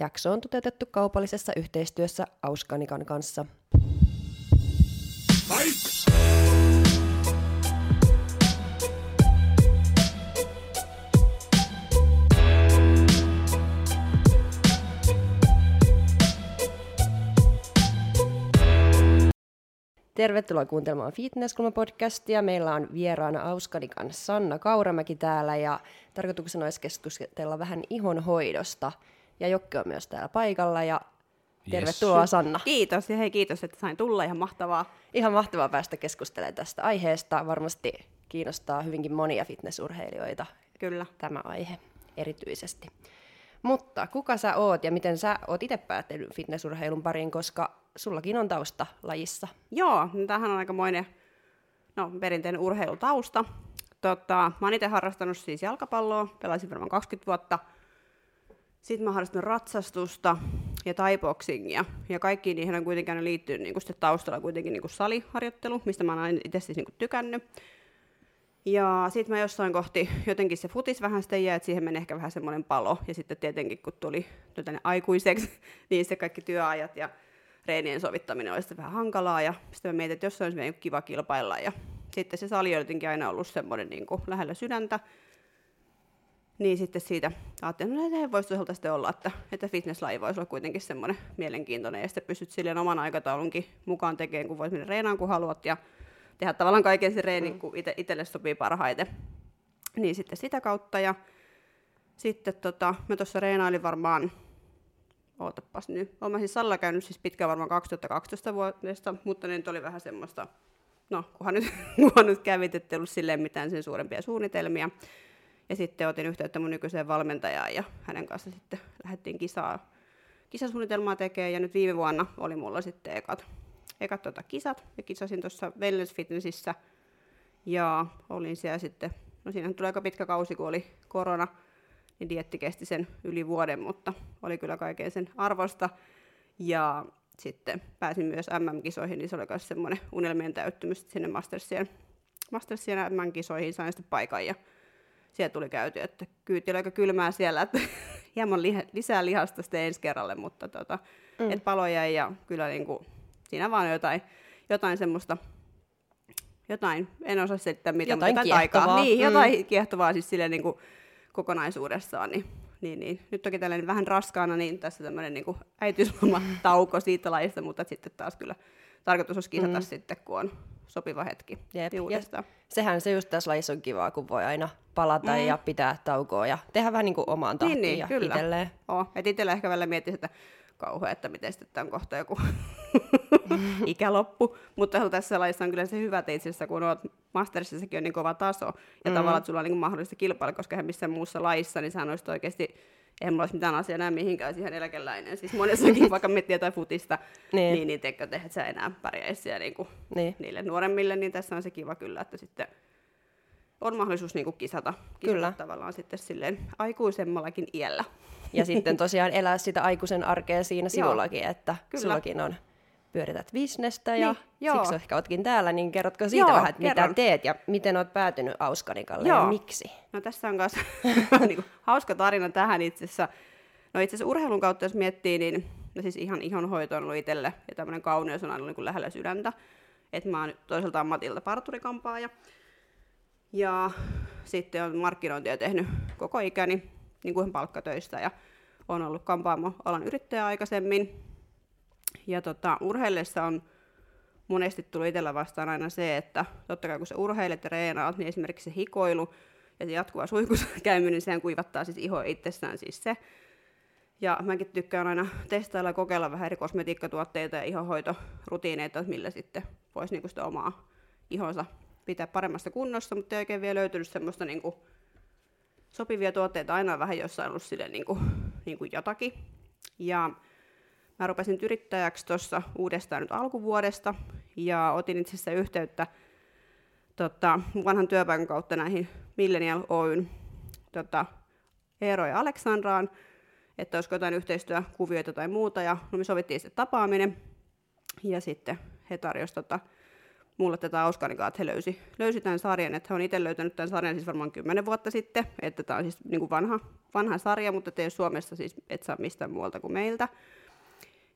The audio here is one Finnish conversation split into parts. Jakso on toteutettu kaupallisessa yhteistyössä Ausganican kanssa. Tervetuloa kuuntelemaan FitnessKulma-podcastia. Meillä on vieraana Ausganican Sanna Kauramäki täällä ja tarkoituksena olisi keskustella vähän ihonhoidosta. Ja Jokke on myös täällä paikalla ja tervetuloa Sanna. Kiitos ja hei kiitos, että sain tulla. Ihan mahtavaa. Ihan mahtavaa päästä keskustelemaan tästä aiheesta. Varmasti kiinnostaa hyvinkin monia fitnessurheilijoita. Kyllä. Tämä aihe erityisesti. Mutta kuka sä oot ja miten sä oot itse päättänyt fitnessurheilun pariin, koska sullakin on tausta lajissa? Joo, niin tämähän on aikamoinen perinteinen urheilutausta. Mä oon itse harrastanut siis jalkapalloa, pelasin varmaan 20 vuotta. Sitten mä oon harrastanut ratsastusta ja thai-boxingia. Ja kaikkiin niihin on kuitenkin liittynyt niin sitten taustalla kuitenkin niin saliharjoittelu, mistä mä oon itse siis niin tykännyt. Ja sitten mä jossain kohti jotenkin se futis vähän sitten jäi, että siihen meni ehkä vähän semmoinen palo. Ja sitten tietenkin kun tuli tänne aikuiseksi, niin se kaikki työajat ja treenien sovittaminen oli sitten vähän hankalaa. Ja sitten mä mietin, että jossain olisi kiva kilpailla. Ja sitten se sali on jotenkin aina ollut semmoinen niin kuin lähellä sydäntä. Niin sitten siitä ajattelin, että se voisi toisaalta sitten olla, että fitnesslaji voisi olla kuitenkin semmoinen mielenkiintoinen. Ja sitten pystyt silleen oman aikataulunkin mukaan tekemään, kun voit mennä reenaan, kun haluat. Ja tehdä tavallaan kaiken sen reenin, kun itselle sopii parhaiten. Niin sitten sitä kautta. Ja sitten mä tuossa reenailin varmaan, ootapas nyt, olen mä siis salilla käynyt siis pitkään varmaan 2012 vuodesta, mutta ne nyt oli vähän semmoista, kunhan nyt kävit, ettei ollut silleen mitään sen suurempia suunnitelmia. Ja sitten otin yhteyttä mun nykyiseen valmentajaan ja hänen kanssa sitten lähdettiin kisasuunnitelmaa tekemään. Ja nyt viime vuonna oli mulla sitten ekat kisat ja kisasin tuossa Wellness Fitnessissä ja olin siellä sitten, siinä tuli aika pitkä kausi, kun oli korona, niin dieetti kesti sen yli vuoden, mutta oli kyllä kaiken sen arvosta ja sitten pääsin myös MM-kisoihin, niin se oli myös semmoinen unelmien täyttymys sinne Mastersien MM-kisoihin, sain sitten paikan ja siellä tuli käyty, että kyyti oli aika kylmää siellä, että hieman lisää lihasta sitten ensi kerralle, mutta et paloja ja kyllä niinku siinä vaan jotain en osaa selittää mitä, jotain aikaa. Niin, jotain kiehtovaa siis silleen niin kuin kokonaisuudessaan. Niin. Nyt toki tällainen vähän raskaana, niin tässä tämmöinen niin kuin äitiyslomatauko siitä lajista, mutta sitten taas kyllä tarkoitus olisi kisata sitten, kun on sopiva hetki. Ja sehän se just tässä lajissa on kivaa, kun voi aina palata ja pitää taukoa ja tehdä vähän niin kuin omaan tahtiin niin, ja itselleen. Itsellä ehkä välillä miettisi, että kauhea, että miten sitten on kohta joku ikäloppu, mutta tässä lajissa on kyllä se hyvä, että itse asiassa kun olet Masterissa, sekin on niin kova taso, ja tavallaan sulla on niin mahdollista kilpailla, koska eihän missään muussa lajissa, niin sehän olisi oikeasti, eihän mulla olisi mitään asiaa enää mihinkään, olisi ihan eläkeläinen, siis monessakin vaikka miettii jotain futista, niin tehdä sä enää pärjäisi siellä niin. Niille nuoremmille, niin tässä on se kiva kyllä, että sitten on mahdollisuus niin kuin kisata tavallaan sitten silleen aikuisemmallakin iällä. Ja sitten tosiaan elää sitä aikuisen arkea siinä sivullakin, että sullakin on pyörität bisnestä ja siksi ehkä ootkin täällä, niin kerrotko siitä vähän, että mitä teet ja miten oot päätynyt Ausganicalle ja miksi? No tässä on myös hauska tarina tähän itse asiassa. No itse asiassa urheilun kautta jos miettii, niin no siis ihan ihonhoito on ollut itselle ja tämmöinen kauneus on aina niin kuin lähellä sydäntä. Että mä oon toisaalta ammatilta parturikampaaja. Ja sitten olen markkinointia tehnyt koko ikäni niin kuin palkkatöistä ja olen ollut kampaamoalan yrittäjä aikaisemmin. Ja urheillessa on monesti tullut itsellä vastaan aina se, että totta kai kun sä urheilet ja treenaat, niin esimerkiksi se hikoilu ja se jatkuva suihkussa käyminen, niin sehän kuivattaa siis ihoa itsessään siis se. Ja mäkin tykkään aina testailla ja kokeilla vähän eri kosmetiikkatuotteita ja ihohoitorutiineita, että millä sitten voisi niin kuin sitä omaa ihonsa pitää paremmassa kunnossa, mutta ei oikein vielä löytynyt semmoista niin kuin sopivia tuotteita, aina on vähän jossain ollut sille niin kuin jotakin. Ja mä rupesin yrittäjäksi tuossa uudestaan nyt alkuvuodesta ja otin itse asiassa yhteyttä vanhan työpaikan kautta näihin Millennial Oyn Eero ja Aleksandraan, että olisiko jotain yhteistyökuvioita tai muuta ja me sovittiin sitten tapaaminen ja sitten he tarjosivat mulle tätä Ausganicaa, että he löysi tämän sarjan, että he on itse löytänyt tämän sarjan siis varmaan 10 vuotta sitten, että tämä on siis niin kuin vanha sarja, mutta ei Suomessa siis et saa mistään muualta kuin meiltä.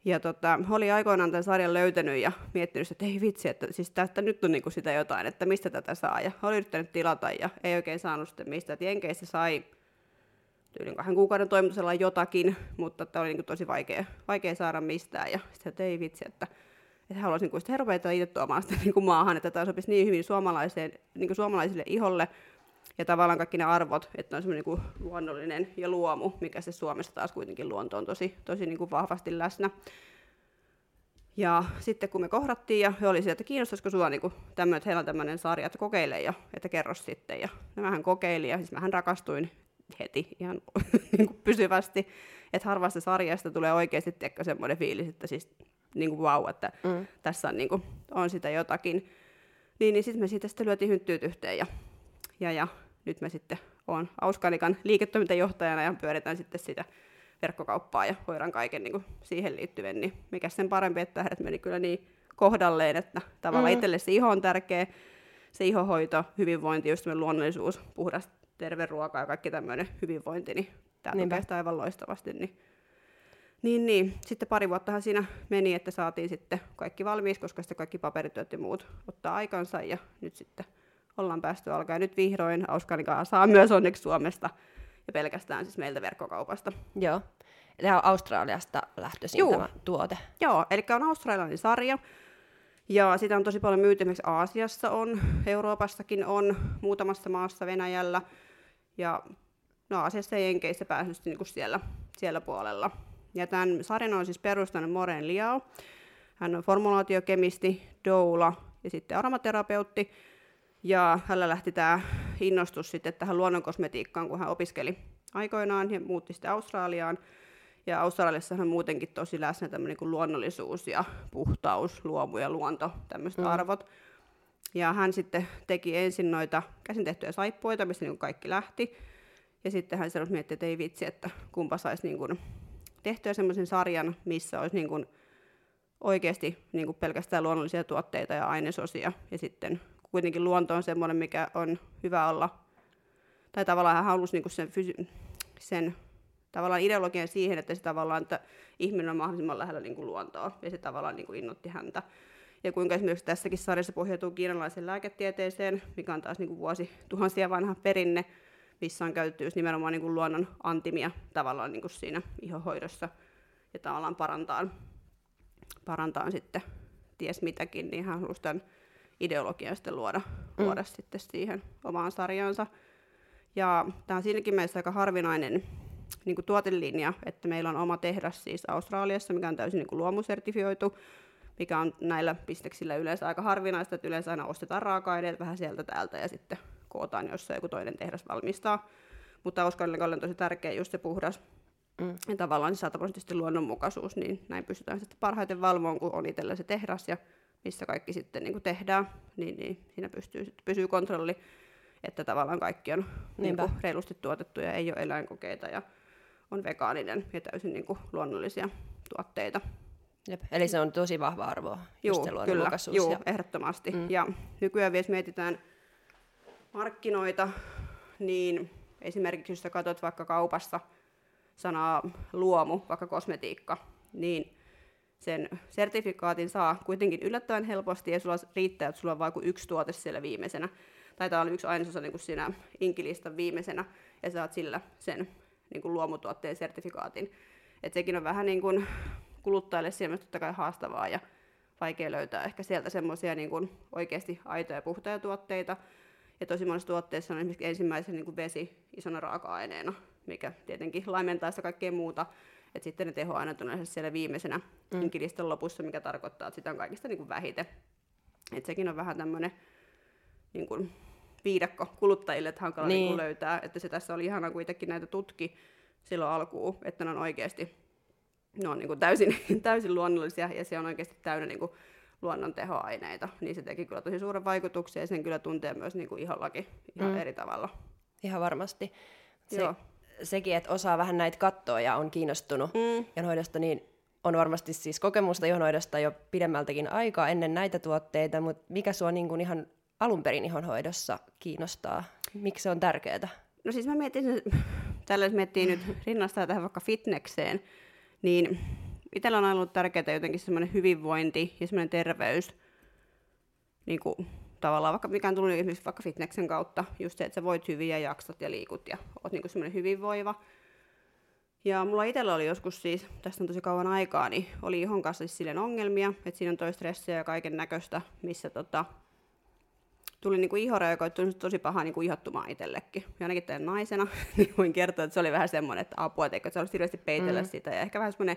Ja he oli aikoinaan tämän sarjan löytänyt ja miettinyt, että ei vitsi, että siis tästä nyt on niin kuin sitä jotain, että mistä tätä saa. Ja he oli yrittänyt tilata ja ei oikein saanut sitten mistä, että Jenkeissä sai yli 2 kuukauden toimitusella jotakin, mutta tämä oli niin kuin tosi vaikea saada mistään ja sitten, että ei vitsi, että haluaisin kuin sitä herpeitä itse tuomaan sitä niin kuin maahan, että tämä sopisi niin hyvin niin kuin suomalaisille iholle ja tavallaan kaikki ne arvot, että on semmoinen niin kuin luonnollinen ja luomu, mikä se Suomessa taas kuitenkin luonto on tosi niin kuin vahvasti läsnä. Ja sitten kun me kohdattiin ja he oli sieltä, että kiinnostaisiko sua niin kuin tämmöinen, että heillä on tämmöinen sarja, että kokeile ja että kerro sitten. Ja mähän kokeilin ja siis mähän rakastuin heti ihan niin kuin pysyvästi, että harvasta sarjasta tulee oikeasti semmoinen fiilis, että siis niin kuin vau, että tässä on, niin kuin, on sitä jotakin. Niin sitten me sitten lyötiin hynttyyt yhteen ja nyt me sitten olen Ausganican liiketoimintajohtajana ja pyöritän sitten sitä verkkokauppaa ja hoidan kaiken niin kuin siihen liittyen. Niin mikä sen parempi, että tähdet meni kyllä niin kohdalleen, että tavallaan itselle se iho on tärkeä, se ihohoito, hyvinvointi, just luonnollisuus, puhdas terve ruoka ja kaikki tämmöinen hyvinvointi, niin tämä tukee aivan loistavasti. Niin. Sitten 2 vuottahan siinä meni, että saatiin sitten kaikki valmiiksi, koska sitten kaikki paperityöt ja muut ottaa aikansa ja nyt sitten ollaan päästy alkaa. Ja nyt vihdoin Ausganica saa myös onneksi Suomesta ja pelkästään siis meiltä verkkokaupasta. Joo. Tämä on Australiasta lähtöisin tämä tuote. Joo, eli on australialainen sarja ja sitä on tosi paljon myyty. Esimerkiksi Aasiassa on, Euroopassakin on, muutamassa maassa Venäjällä ja Aasiassa ja Jenkeissä päässyt niin kuin siellä puolella. Ja tämän sarjan on siis perustanut Maureen Lyao. Hän on formulaatiokemisti, doula ja sitten aromaterapeutti. Ja hänellä lähti tämä innostus sitten tähän luonnonkosmetiikkaan, kun hän opiskeli aikoinaan ja muutti sitten Australiaan. Ja Australiassahan on muutenkin tosi läsnä tämmöinen kuin luonnollisuus ja puhtaus, luomu ja luonto, tämmöiset arvot. Ja hän sitten teki ensin noita käsin tehtyjä saippuita, mistä niin kaikki lähti. Ja sitten hän sellaisi miettii, että ei vitsi, että kumpa saisi niin kuin tehtyä semmoisen sarjan, missä olisi niin kuin oikeasti niin kuin pelkästään luonnollisia tuotteita ja ainesosia. Ja sitten kuitenkin luonto on semmoinen, mikä on hyvä olla. Tai tavallaan hän halusi niin kuin sen tavallaan ideologian siihen, että se tavallaan että ihminen on mahdollisimman lähellä niin kuin luontoa. Ja se tavallaan niin kuin innoitti häntä. Ja kuinka esimerkiksi tässäkin sarjassa pohjautuu kiinalaiseen lääketieteeseen, mikä on taas niin kuin vuosituhansia vanha perinne, missä on käytetty nimenomaan niin kuin luonnon antimia tavallaan niin kuin siinä ihohoidossa ja tavallaan parantaa sitten ties mitäkin, niin hän halusi tämän ideologian sitten luoda sitten siihen omaan sarjaansa. Ja tämä on siinäkin mielessä aika harvinainen niin kuin tuotelinja, että meillä on oma tehdas siis Australiassa, mikä on täysin niin kuin luomusertifioitu, mikä on näillä pisteksillä yleensä aika harvinaista, että yleensä aina ostetaan raaka-aineet vähän sieltä täältä ja sitten kootaan, jos joku toinen tehdas valmistaa. Mutta Ausganicalle on tosi tärkeä just se puhdas ja tavallaan 100% luonnonmukaisuus, niin näin pystytään sitten parhaiten valvoon, kun on itsellä se tehdas ja missä kaikki sitten niin kuin tehdään, niin siinä pysyy kontrolli, että tavallaan kaikki on niin kuin reilusti tuotettu ja ei ole eläinkokeita ja on vegaaninen ja täysin niin kuin luonnollisia tuotteita. Jep. Eli se on tosi vahva arvoa, just se luonnonmukaisuus. Joo, ehdottomasti. Ja nykyään vielä mietitään markkinoita, niin esimerkiksi jos sä katsot vaikka kaupassa sanaa luomu, vaikka kosmetiikka, niin sen sertifikaatin saa kuitenkin yllättävän helposti ja sulla riittää, että sulla on vain kuin 1 tuote siellä viimeisenä. Tai tämä on yksi ainesosa niin kuin siinä inkilistan viimeisenä ja saat sillä sen niin kuin luomutuotteen sertifikaatin. Et sekin on vähän niin kuin kuluttajille siellä totta kai haastavaa ja vaikea löytää ehkä sieltä semmoisia niin kuin oikeasti aitoja ja puhtaita tuotteita. Ja tosi monessa tuotteessa on esimerkiksi ensimmäisen niin kuin vesi isona raaka-aineena, mikä tietenkin laimentaa sitä kaikkea muuta. Et sitten ne tehoaineet on siellä viimeisenä inkilistan lopussa, mikä tarkoittaa, että sitä on kaikista niin kuin vähite. Et sekin on vähän tämmöinen niin kuin viidakko kuluttajille, että hankala niin kuin löytää. Että se tässä oli ihanaa, kun itsekin näitä tutki silloin alkuun, että ne on oikeasti niin kuin täysin luonnollisia ja se on oikeasti täynnä niin kuin luonnon tehoaineita, niin se teki kyllä tosi suuren vaikutuksen ja sen kyllä tuntee myös niin kuin ihollakin ihan eri tavalla. Ihan varmasti. Sekin, että osaa vähän näitä katsoa ja on kiinnostunut ja hoidosta, niin on varmasti siis kokemusta ihonhoidosta jo pidemmältäkin aikaa ennen näitä tuotteita, mutta mikä sua niin kuin ihan alun perin ihonhoidossa kiinnostaa? Miksi se on tärkeää? No siis mä mietin, tällä jos miettii nyt rinnastaa tähän vaikka fitnekseen, niin itsellä on ollut tärkeää jotenkin semmoinen hyvinvointi ja semmoinen terveys, niin kuin tavallaan vaikka mikä on tullut esimerkiksi vaikka fitneksen kautta, just se, että sä voit hyvin ja jaksat ja liikut ja oot niin kuin semmoinen hyvinvoiva. Ja mulla itsellä oli joskus siis, tästä on tosi kauan aikaa, niin oli ihon kanssa siis silleen ongelmia, että siinä on toi stressiä ja kaiken näköistä, missä tuli niinku ihoreakoja, että tuli tosi pahaa niinku ihottumaan itsellekin. Ja ainakin tämän naisena niin voin kertoa, että se oli vähän semmoinen, että apua, että sä haluaisit hirveästi peitellä sitä. Ja ehkä vähän semmoinen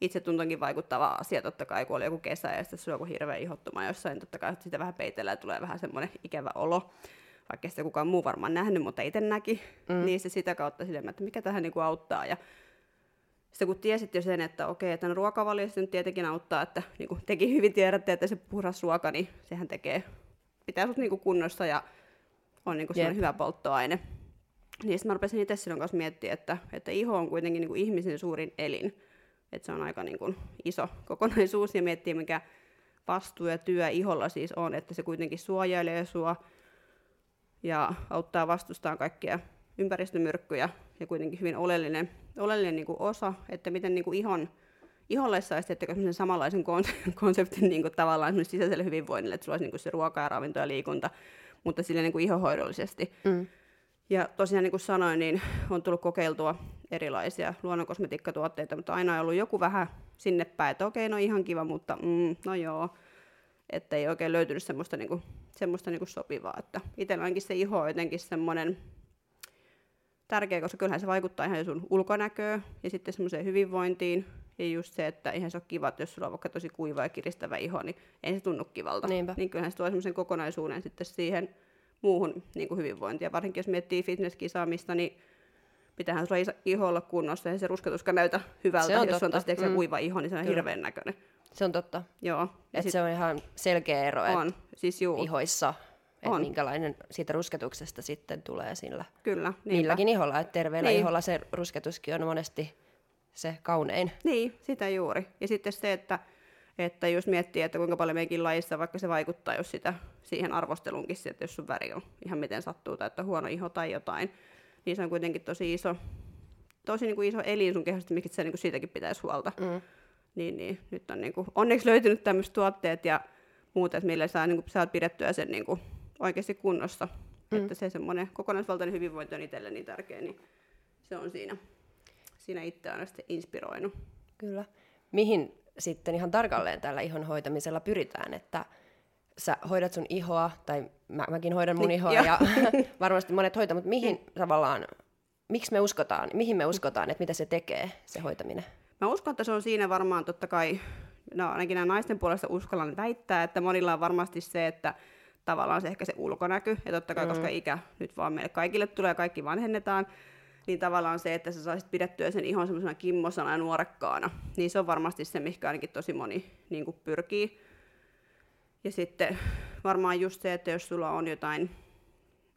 itsetuntoonkin vaikuttava asia totta kai, kun oli joku kesä ja sitten sulla on joku hirveä ihottuma jossain, totta kai sitä vähän peitellään ja tulee vähän semmoinen ikävä olo. Vaikka sitä kukaan muu varmaan nähnyt, mutta itse näki, niin se sitä kautta silleen, että mikä tähän niinku auttaa. Ja sitten kun tiesit jo sen, että okei, tämän ruokavalio sitten tietenkin auttaa, että niinku tekin hyvin tiedätte, että se puhdas ruoka, niin sehän tekee, pitää sut niinku kunnossa ja on niinku semmoinen hyvä polttoaine. Niin sitten mä rupesin itse silloin kanssa miettimään, että iho on kuitenkin niinku ihmisen suurin elin. Että se on aika niinku iso kokonaisuus ja miettii, mikä vastuu ja työ iholla siis on, että se kuitenkin suojailee sua ja auttaa vastustamaan kaikkia ympäristömyrkkyjä ja kuitenkin hyvin oleellinen niinku osa, että miten niinku iholle saisi semmoisen samanlaisen konseptin niinku tavallaan sisäiselle hyvinvoinnille, että sulla olisi niinku se ruoka ja ravinto ja liikunta, mutta silleen niinku ihohoidollisesti. Ja tosiaan niin kuin sanoin, niin on tullut kokeiltua erilaisia luonnonkosmetiikkatuotteita, mutta aina on ollut joku vähän sinne päin, että okei, no ihan kiva, mutta no joo, että ei oikein löytynyt semmoista niinku sopivaa. Että itsellä ainakin se iho on jotenkin semmoinen tärkeä, koska kyllähän se vaikuttaa ihan sun ulkonäköön ja sitten semmoiseen hyvinvointiin. Ja just se, että eihän se ole kiva, että jos sulla on vaikka tosi kuiva ja kiristävä iho, niin ei se tunnu kivalta. Niinpä. Niin kyllähän se tuo semmoisen kokonaisuuden sitten siihen muuhun niin kuin hyvinvointia. Varsinkin jos miettii fitnesskisaamista, niin pitäähän sulla iho olla kunnossa, ja se rusketuskaan näytä hyvältä. Se on jos totta. On taas kuiva iho, niin se on hirveän näköinen. Se on totta. Joo. Että se on ihan selkeä ero, että siis ihoissa, että minkälainen siitä rusketuksesta sitten tulee sillä. Kyllä. Milläkin iholla, että terveellä iholla se rusketuskin on monesti se kaunein. Niin, sitä juuri. Ja sitten se, että jos miettii, että kuinka paljon meikin lajissa vaikka se vaikuttaa jos sitä siihen arvostelunkin, että jos sun väri on ihan miten sattuu tai että huono iho tai jotain, niin se on kuitenkin tosi niin kuin iso elin sun kehosta, miksi se niin kuin siitäkin pitäisi huolta. Niin, nyt on niin kuin, onneksi löytynyt tämmöiset tuotteet ja muuta, että millä saa, niin kuin, saat pidettyä sen niin kuin, oikeasti kunnossa. Että se semmoinen kokonaisvaltainen hyvinvointi on itselle niin tärkeä, niin se on siinä itse aina sitten inspiroinut. Kyllä. Mihin sitten ihan tarkalleen tällä ihon hoitamisella pyritään, että sä hoidat sun ihoa, tai mäkin hoidan mun ihoa, ja varmasti monet hoitaa, mutta mihin me uskotaan, että mitä se tekee, se hoitaminen? Mä uskon, että se on siinä varmaan totta kai, no ainakin nämä naisten puolesta uskallan väittää, että monilla on varmasti se, että tavallaan se ehkä se ulkonäky, ja totta kai koska ikä nyt vaan meille kaikille tulee, kaikki vanhennetaan, niin tavallaan se, että sä saisit pidettyä sen ihon semmoisena kimmosana ja nuorekkaana, niin se on varmasti se, mihin ainakin tosi moni niin kuin pyrkii. Ja sitten varmaan just se, että jos sulla on jotain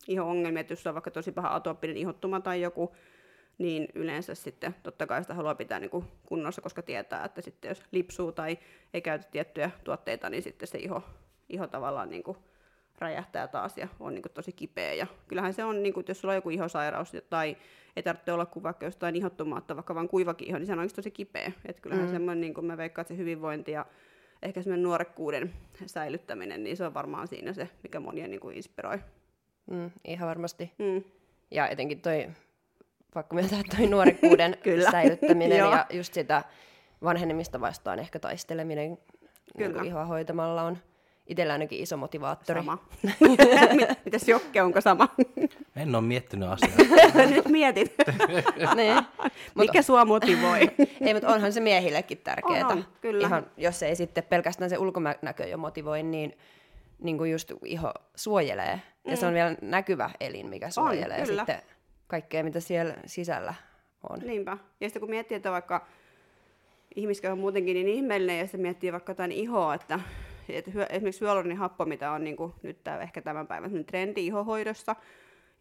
iho-ongelmia, että jos sulla on vaikka tosi paha atooppinen ihottuma tai joku, niin yleensä sitten totta kai sitä haluaa pitää niin kuin kunnossa, koska tietää, että sitten jos lipsuu tai ei käytä tiettyjä tuotteita, niin sitten se iho tavallaan niin kuin räjähtää taas ja on niin kuin tosi kipeä. Ja kyllähän se on, niin kuin, jos sulla on joku ihosairaus tai ei tarvitse olla kuin vaikka jostain ihottumaa, vaikka vaan kuivakin iho, niin se on oikeasti tosi kipeä. Et kyllähän semmoinen, niin kuin mä veikkaan, että se hyvinvointi ja ehkä semmoinen nuorekkuuden säilyttäminen, niin se on varmaan siinä se, mikä monia niin kuin inspiroi. Ihan varmasti. Ja etenkin toi, vaikka myöntää toi nuorekkuuden säilyttäminen ja just sitä vanhenemista vastaan ehkä taisteleminen niin ihoa hoitamalla on itsellä ainakin iso motivaattori. Sama. Mitäs Jokke, onko sama? En ole miettinyt asiaa. Nyt mietit. Niin. Mikä sua motivoi? Ei, mutta onhan se miehillekin tärkeää. On, kyllä. Ihan, jos ei sitten pelkästään se ulkonäkö jo motivoi, niin kuin just iho suojelee. Ja se on vielä näkyvä elin, mikä suojelee sitten kaikkea, mitä siellä sisällä on. Niinpä. Ja sitten kun miettii, että vaikka ihmiskeho on muutenkin niin ihmeellinen, ja sitten miettii vaikka jotain ihoa, että esimerkiksi hyaluronihappo, mitä on niin kuin nyt ehkä tämän päivän trendi ihohoidossa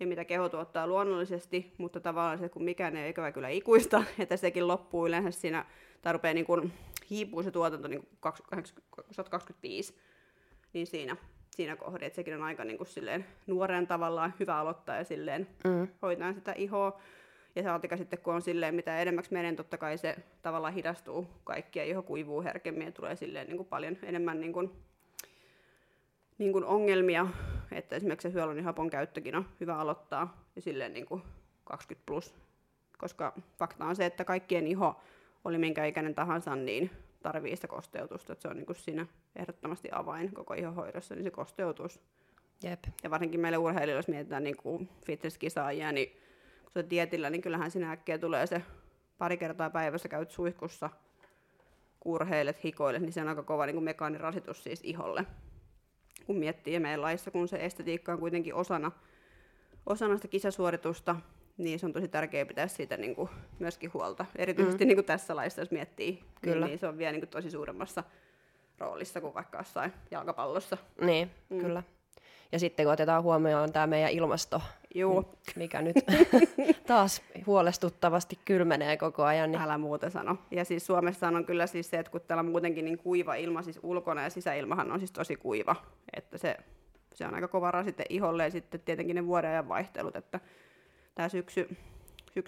ja mitä keho tuottaa luonnollisesti, mutta tavallaan se, kun mikään ei ole ikävä kyllä ikuista, että sekin loppuu yleensä siinä, tai rupeaa niin kuin hiipuu se tuotanto niin 2025, niin siinä kohdassa, että sekin on aika niin kuin silleen nuoren tavallaan hyvä aloittaa ja silleen hoitaa sitä ihoa. Ja saatika sitten, kun on silleen, mitä enemmäksi menen, totta kai se tavallaan hidastuu kaikki ja iho kuivuu herkemmin ja tulee silleen niin kuin paljon enemmän niin kuin ongelmia. Että esimerkiksi se hyaluronihapon käyttökin on hyvä aloittaa ja silleen niin kuin 20+. Koska fakta on se, että kaikkien iho, oli minkä ikäinen tahansa, niin tarvii sitä kosteutusta. Että se on niin kuin siinä ehdottomasti avain koko ihohoidossa, niin se kosteutus. Jep. Ja varsinkin meillä urheilijoilla, jos mietitään niin kuin fitness-kisaajia, niin kun se on dietillä, niin kyllähän siinä äkkiä tulee se pari kertaa päivässä käyt suihkussa, urheilet, hikoilet, niin se on aika kova niin kuin mekaaninen rasitus siis iholle. Kun miettii, ja meidän laissa, kun se estetiikka on kuitenkin osana sitä kisasuoritusta, niin se on tosi tärkeää pitää siitä niin kuin myöskin huolta. Erityisesti niin kuin tässä laissa, jos miettii, niin se on vielä niin kuin tosi suuremmassa roolissa kuin vaikka jossain jalkapallossa. Niin, kyllä. Ja sitten kun otetaan huomioon tämä meidän ilmasto, mikä nyt taas huolestuttavasti kylmenee koko ajan. Niin... Älä muuta sano. Ja siis Suomessa on kyllä siis se, että kun täällä on muutenkin niin kuiva ilma, siis ulkona ja sisäilmahan on siis tosi kuiva. Että se on aika kova rasite iholle ja sitten tietenkin ne vuodenajan vaihtelut, että tämä syksy,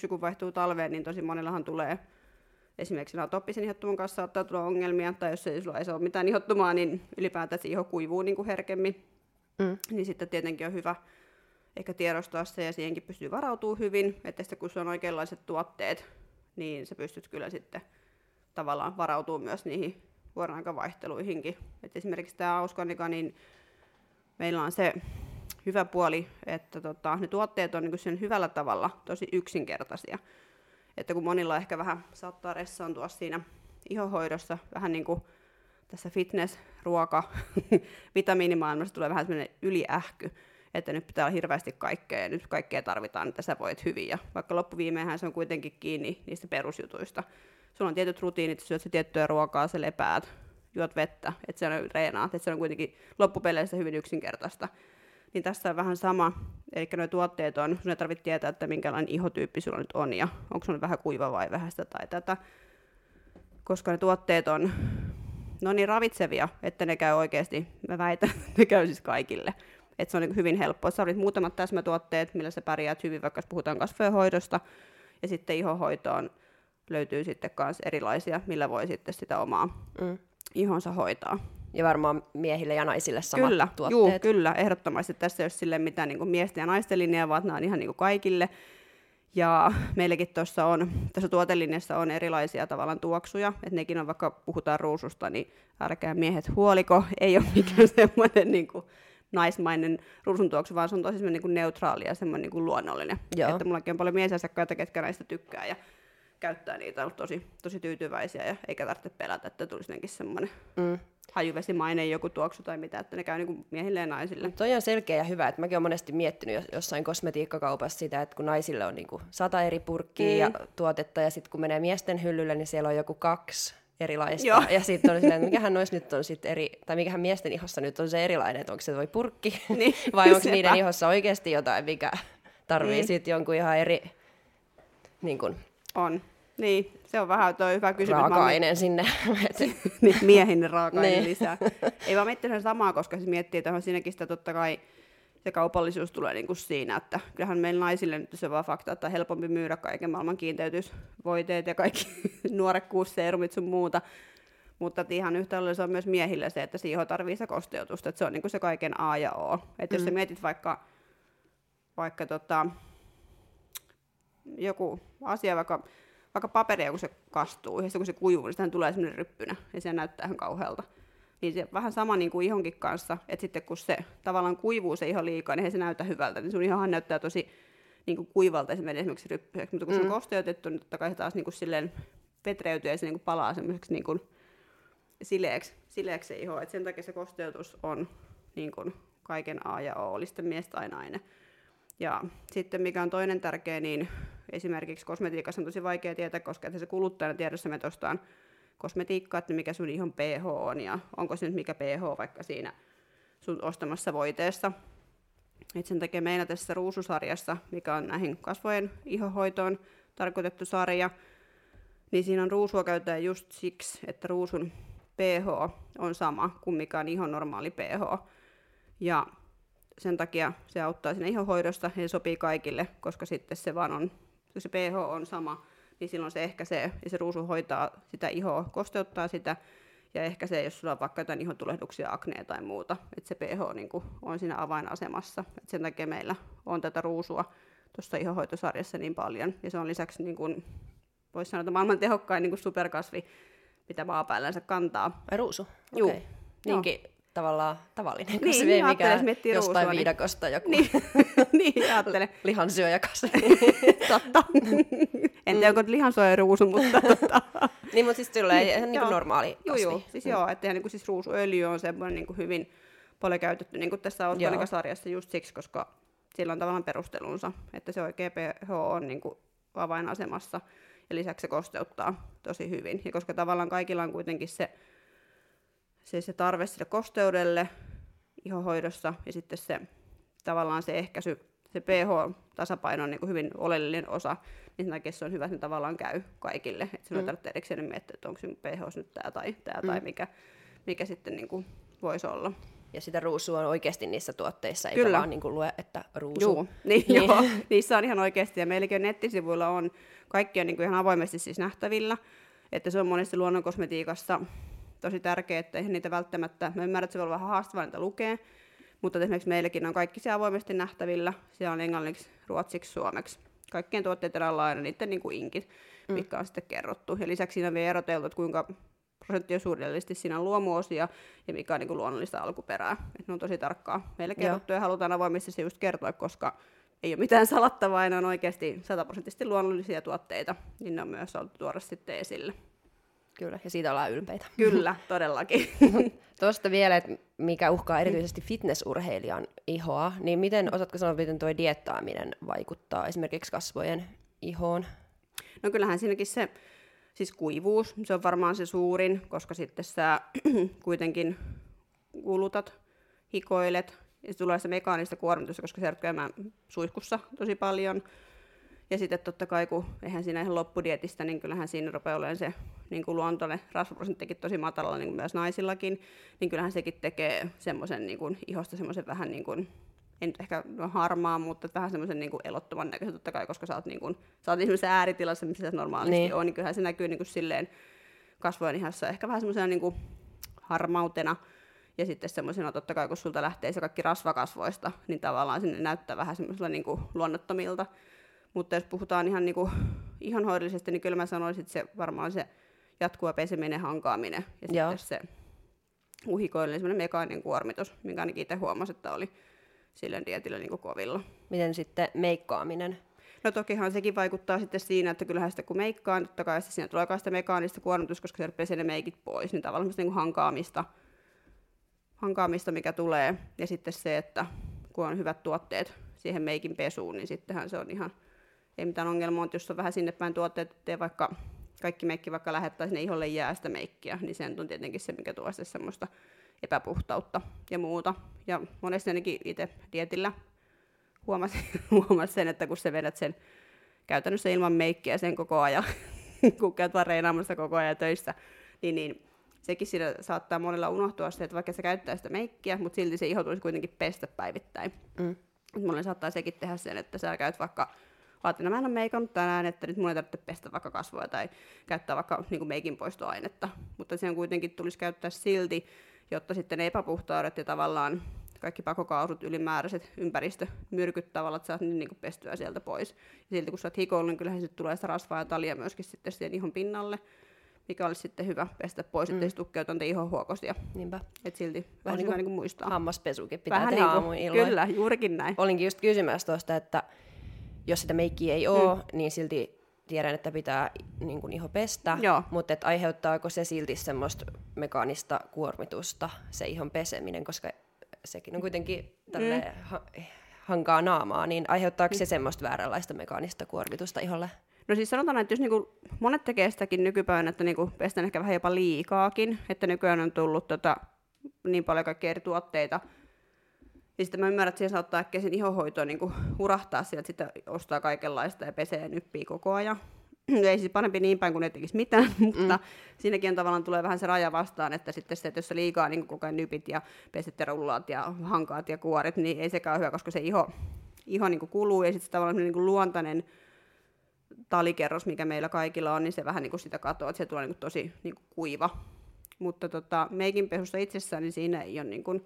kun vaihtuu talveen, niin tosi monillahan tulee esimerkiksi atooppisen ihottuman kanssa saattaa tulla ongelmia, tai jos ei sulla ole mitään ihottumaa, niin ylipäätään se iho kuivuu niin kuin herkemmin. Niin sitten tietenkin on hyvä ehkä tiedostaa se, ja siihenkin pystyy varautumaan hyvin, että sitten kun se on oikeanlaiset tuotteet, niin sä pystyt kyllä sitten tavallaan varautumaan myös niihin vuodenaikavaihteluihinkin. Et esimerkiksi tämä Ausganica, niin meillä on se hyvä puoli, että ne tuotteet on niin sen hyvällä tavalla tosi yksinkertaisia. Että kun monilla ehkä vähän saattaa ressaantua siinä ihohoidossa, vähän niin kuin tässä fitness, ruoka, vitamiinimaailmassa tulee vähän semmoinen yliähky, että nyt pitää olla hirveästi kaikkea ja nyt kaikkea tarvitaan, että sä voit hyvin. Ja vaikka loppuviimeinhän se on kuitenkin kiinni niistä perusjutuista. Sulla on tietyt rutiinit, sä syöt se tiettyä ruokaa, sä lepäät, juot vettä, että sä reenaat, että se on kuitenkin loppupeleissä hyvin yksinkertaista. Niin tässä on vähän sama, eli nuo tuotteet on, sun ei tarvitse tietää, että minkälainen ihotyyppi sulla nyt on ja onko sulla vähän kuiva vai vähän sitä tai tätä, koska ne tuotteet on no niin ravitsevia, että ne käy oikeasti, mä väitän, ne käy siis kaikille, että se on niin hyvin helppoa, sä olet muutamat täsmätuotteet, millä sä pärjäät hyvin, vaikka puhutaan kasvojen hoidosta ja sitten ihohoitoon löytyy sitten myös erilaisia, millä voi sitten sitä omaa ihonsa hoitaa. Ja varmaan miehille ja naisille samat kyllä, tuotteet. Kyllä, ehdottomasti. Tässä ei ole silleen mitään niin kuin miesten ja naisten linjaa, vaan nämä on ihan niin kuin kaikille. Ja meilläkin tässä tuotelinjassa on erilaisia tavallaan tuoksuja. Että nekin on, vaikka puhutaan ruususta, niin älkää miehet huoliko. Ei ole mikään semmoinen niin kuin naismainen ruusun tuoksu, vaan se on tosi niin kuin neutraali ja semmoinen niin kuin luonnollinen. Joo. Että mullakin on paljon miesasiakkaita, ketkä näistä tykkää ja käyttää niitä. On tosi, tosi tyytyväisiä ja eikä tarvitse pelätä, että tulisi jotenkin semmoinen... hajuvesimainen joku tuoksu tai mitä, että ne käy niinku miehille ja naisille. Toi on selkeä ja hyvä, että mäkin olen monesti miettinyt jossain kosmetiikkakaupassa sitä, että kun naisille on niinku 100 eri purkkia ja tuotetta, ja sitten kun menee miesten hyllylle, niin siellä on joku 2 erilaista. Joo. Ja sitten on silleen, että mikähän noissa nyt on sitten eri, tai mikähän miesten ihossa nyt on se erilainen, että onko se toi purkki, niin, vai onko niiden ihossa oikeasti jotain, mikä tarvii sitten jonkun ihan eri... Niin kun, on. Niin, se on vähän tuo hyvä kysymys. Raaka-aine sinne. Niin, miehin raaka-aine lisää. Ei vaan miettiä sen samaa, koska se miettii, että siinäkin sitä totta kai se kaupallisuus tulee niin kuin siinä, että kyllähän meillä naisille nyt se on vaan fakta, että on helpompi myydä kaiken maailman kiinteytysvoiteet ja kaikki nuorekkuusseerumit sun muuta. Mutta ihan yhtä lailla se on myös miehillä se, että siihen tarvii se kosteutusta, että se on niin kuin se kaiken A ja O. Että jos sä mietit vaikka joku asia, vaikka paperia, kun se kastuu, ja kun se kuivuu, niin sitähän tulee semmoinen ryppynä, ja se näyttää ihan kauhealta. Niin se vähän sama niin kuin ihonkin kanssa, että sitten kun se tavallaan kuivuu se iho liikaa, niin ei se näytä hyvältä, niin sun ihohan näyttää tosi niin kuin kuivalta, ja se menee esimerkiksi ryppyiseksi, mutta kun se on kosteutettu, niin totta kai se taas niin kuin silleen petreytyy, ja se niin kuin palaa semmoiseksi niin kuin sileeksi se iho, että sen takia se kosteutus on niin kuin kaiken A ja O, oli sitten mies tai nainen. Ja sitten mikä on toinen tärkeä, niin esimerkiksi kosmetiikassa on tosi vaikea tietää, koska se kuluttajana tiedossa me ostaan kosmetiikkaa, että mikä sun ihon pH on ja onko se nyt mikä pH vaikka siinä sun ostamassa voiteessa. Et sen takia meillä tässä ruususarjassa, mikä on näihin kasvojen ihohoitoon tarkoitettu sarja, niin siinä on ruusua käytetään just siksi, että ruusun pH on sama kuin mikä on ihon normaali pH. Ja sen takia se auttaa siinä ihohoidossa ja se sopii kaikille, koska sitten se vaan on, kun se pH on sama, niin silloin se ehkäisee ja se ruusu hoitaa sitä ihoa, kosteuttaa sitä ja ehkäisee, jos sulla on vaikka jotain ihotulehduksia, aknea tai muuta. Että se pH niin kuin, on siinä avainasemassa. Et sen takia meillä on tätä ruusua tuossa ihohoitosarjassa niin paljon ja se on lisäksi niin kuin, voisi sanoa, että maailman tehokkain niin kuin superkasvi, mitä maapäällensä kantaa. Ai ruusu? Juu. Okay. Niinkin tavallaan tavallinen kasvi, ei mikään jostain viidakosta joku lihansyöjä kasvi. Totta. En tiedä, onko lihansyöjä ruusu, mutta totta. Niin, mutta siis tulee ihan normaali kasvi. Joo, siis joo, että siis ruusuöljy on semmoinen hyvin paljon käytetty tässä Ausganica-sarjassa just siksi, koska sillä on tavallaan perustelunsa, että se oikea pH on avainasemassa. Ja lisäksi se kosteuttaa tosi hyvin. Ja koska tavallaan kaikilla on kuitenkin se tarve sille kosteudelle ihohoidossa ja sitten se tavallaan se ehkäisy, se pH-tasapaino on niin kuin hyvin oleellinen osa, niin sen takia se on hyvä, että ne tavallaan käy kaikille. Että sinun ei tarvitse erikseen miettiä, että onko sinun pH nyt tämä tai mikä sitten niin kuin voisi olla. Ja sitä ruusua on oikeasti niissä tuotteissa, eikä vaan niin kuin lue, että ruusu. Juu, joo, niissä on ihan oikeasti. Ja meilläkin nettisivuilla on, kaikki on niin kuin ihan avoimesti siis nähtävillä. Että se on monesti luonnonkosmetiikassa tosi tärkeää, että eihän niitä välttämättä, mä ymmärrän, että se voi olla vähän haastavaa niitä lukea, mutta esimerkiksi meilläkin on kaikki se avoimesti nähtävillä. Siellä on englanniksi, ruotsiksi, suomeksi. Kaikkien tuotteiden alla on aina niiden niin kuin inkit, mitkä on sitten kerrottu. Ja lisäksi siinä on vielä eroteltu, että kuinka prosenttiosuudellisesti siinä on luomuosia ja mikä on niin kuin luonnollista alkuperää. Et ne on tosi tarkkaa meille kerrottu ja halutaan avoimesti se just kertoa, koska ei ole mitään salattavaa, ne on oikeasti 100% luonnollisia tuotteita, niin ne on myös saatu tuoda sitten esille. Kyllä, ja siitä ollaan ylpeitä. Kyllä, todellakin. Tuosta vielä, että mikä uhkaa erityisesti fitnessurheilijan ihoa, niin miten, osaatko sanoa, miten tuo dieettaaminen vaikuttaa esimerkiksi kasvojen ihoon? No kyllähän siinäkin se siis kuivuus, se on varmaan se suurin, koska sitten sä kuitenkin kulutat, hikoilet, ja se tulee se mekaanista kuormitusta, koska sä oot käymään suihkussa tosi paljon. Ja sitten totta kai, kun eihän siinä ihan loppudietistä, niin kyllähän siinä rupeaa olemaan se niin kuin luontoinen rasvaprosenttikin tosi matalalla, niin kuin myös naisillakin, niin kyllähän sekin tekee semmoisen niin kuin ihosta semmoisen vähän niin kuin, en nyt ehkä harmaa, mutta vähän semmoisen niin kuin elottoman näköisen totta kai, koska sä oot esimerkiksi ääritilassa, missä se normaalisti niin on, niin kyllähän se näkyy niin kuin silleen kasvojen ihassa ehkä vähän semmoisena niin kuin harmautena. Ja sitten semmoisena totta kai, kun sulta lähtee se kaikki rasvakasvoista, niin tavallaan sinne näyttää vähän semmoisella niin kuin luonnottomilta. Mutta jos puhutaan ihan, niin kuin, ihan hoidollisesti, niin kyllä mä sanoisin, että se varmaan se jatkuva peseminen, hankaaminen ja sitten se uhikoille semmoinen mekaaninen kuormitus, minkä ainakin itse huomasin, että oli silloin dietillä niin kuin kovilla. Miten sitten meikkaaminen? No tokihan sekin vaikuttaa sitten siinä, että kyllähän sitä kun meikkaa, totta kai siinä tulee sitä mekaanista kuormitusta, koska se pesee ne meikit pois, niin tavallaan semmoista niin kuin hankaamista, mikä tulee. Ja sitten se, että kun on hyvät tuotteet siihen meikin pesuun, niin sittenhän se on ihan, ei mitään ongelmaa, mutta jos on vähän sinne päin tuotteet, ettei vaikka kaikki meikki vaikka lähettää sinne iholle jää sitä meikkiä, niin sen on tietenkin se, mikä tuo sitten semmoista epäpuhtautta ja muuta. Ja monesti ainakin itse dietillä huomasin sen, että kun sä vedät sen käytännössä ilman meikkiä sen koko ajan, kun käyt vaan reinaamassa koko ajan töissä, niin sekin siinä saattaa monella unohtua se, että vaikka se käyttää sitä meikkiä, mutta silti se iho tulisi kuitenkin pestä päivittäin. Monella saattaa sekin tehdä sen, että sä käyt vaikka aattelin, mä en ole meikannut tänään, että nyt mun ei tarvitse pestä vaikka kasvoja tai käyttää vaikka niin kuin meikin poistoainetta. Mutta sen kuitenkin tulisi käyttää silti, jotta sitten ne epäpuhtaudet ja tavallaan kaikki pakokaasut, ylimääräiset ympäristömyrkyt tavallaan, että sä oot niin kuin pestyä sieltä pois. Ja silti kun sä oot hikoillut, niin kyllähän sitten tulee sitä rasvaa ja talia myöskin sitten siihen ihon pinnalle, mikä olisi sitten hyvä pestä pois, ettei se tukkeuta niitä ihohuokosia. Niinpä. Et silti vähän niin kuin muistaa. Hammaspesukin pitää vähän tehdä aamuin illoin. Kyllä, juurikin näin. Olinkin just kysymässä tuosta, että jos sitä meikkiä ei ole, niin silti tiedän, että pitää niin kuin iho pestä, mutta et aiheuttaako se silti semmoista mekaanista kuormitusta, se ihon peseminen, koska sekin on kuitenkin tälleen hankaa naamaa, niin aiheuttaako se semmoista vääränlaista mekaanista kuormitusta iholle? No siis sanotaan, että jos niinku monet tekee sitäkin nykypäivänä, että niinku pestään ehkä vähän jopa liikaakin, että nykyään on tullut niin paljon kaikkia eri tuotteita. Ja sitten mä ymmärrän, että siihen saattaa ehkä sen ihohoitoon niinku hurahtaa sieltä, että sitä ostaa kaikenlaista ja pesee ja nyppii koko ajan. ei siis parempi niin päin kuin ei tekisi mitään, mutta siinäkin on tavallaan tulee vähän se raja vastaan, että sitten se, että jos sä liikaa niin koko ajan nypit ja peset ja rullaat ja hankaat ja kuoret, niin ei sekään ole hyvä, koska se iho niin kuin kuluu ja sitten se tavallaan niin kuin luontainen talikerros, mikä meillä kaikilla on, niin se vähän niin kuin sitä katoaa, että se tulee niin kuin tosi niin kuin kuiva. Mutta meikinpesussa itsessään, niin siinä ei ole, niin kuin,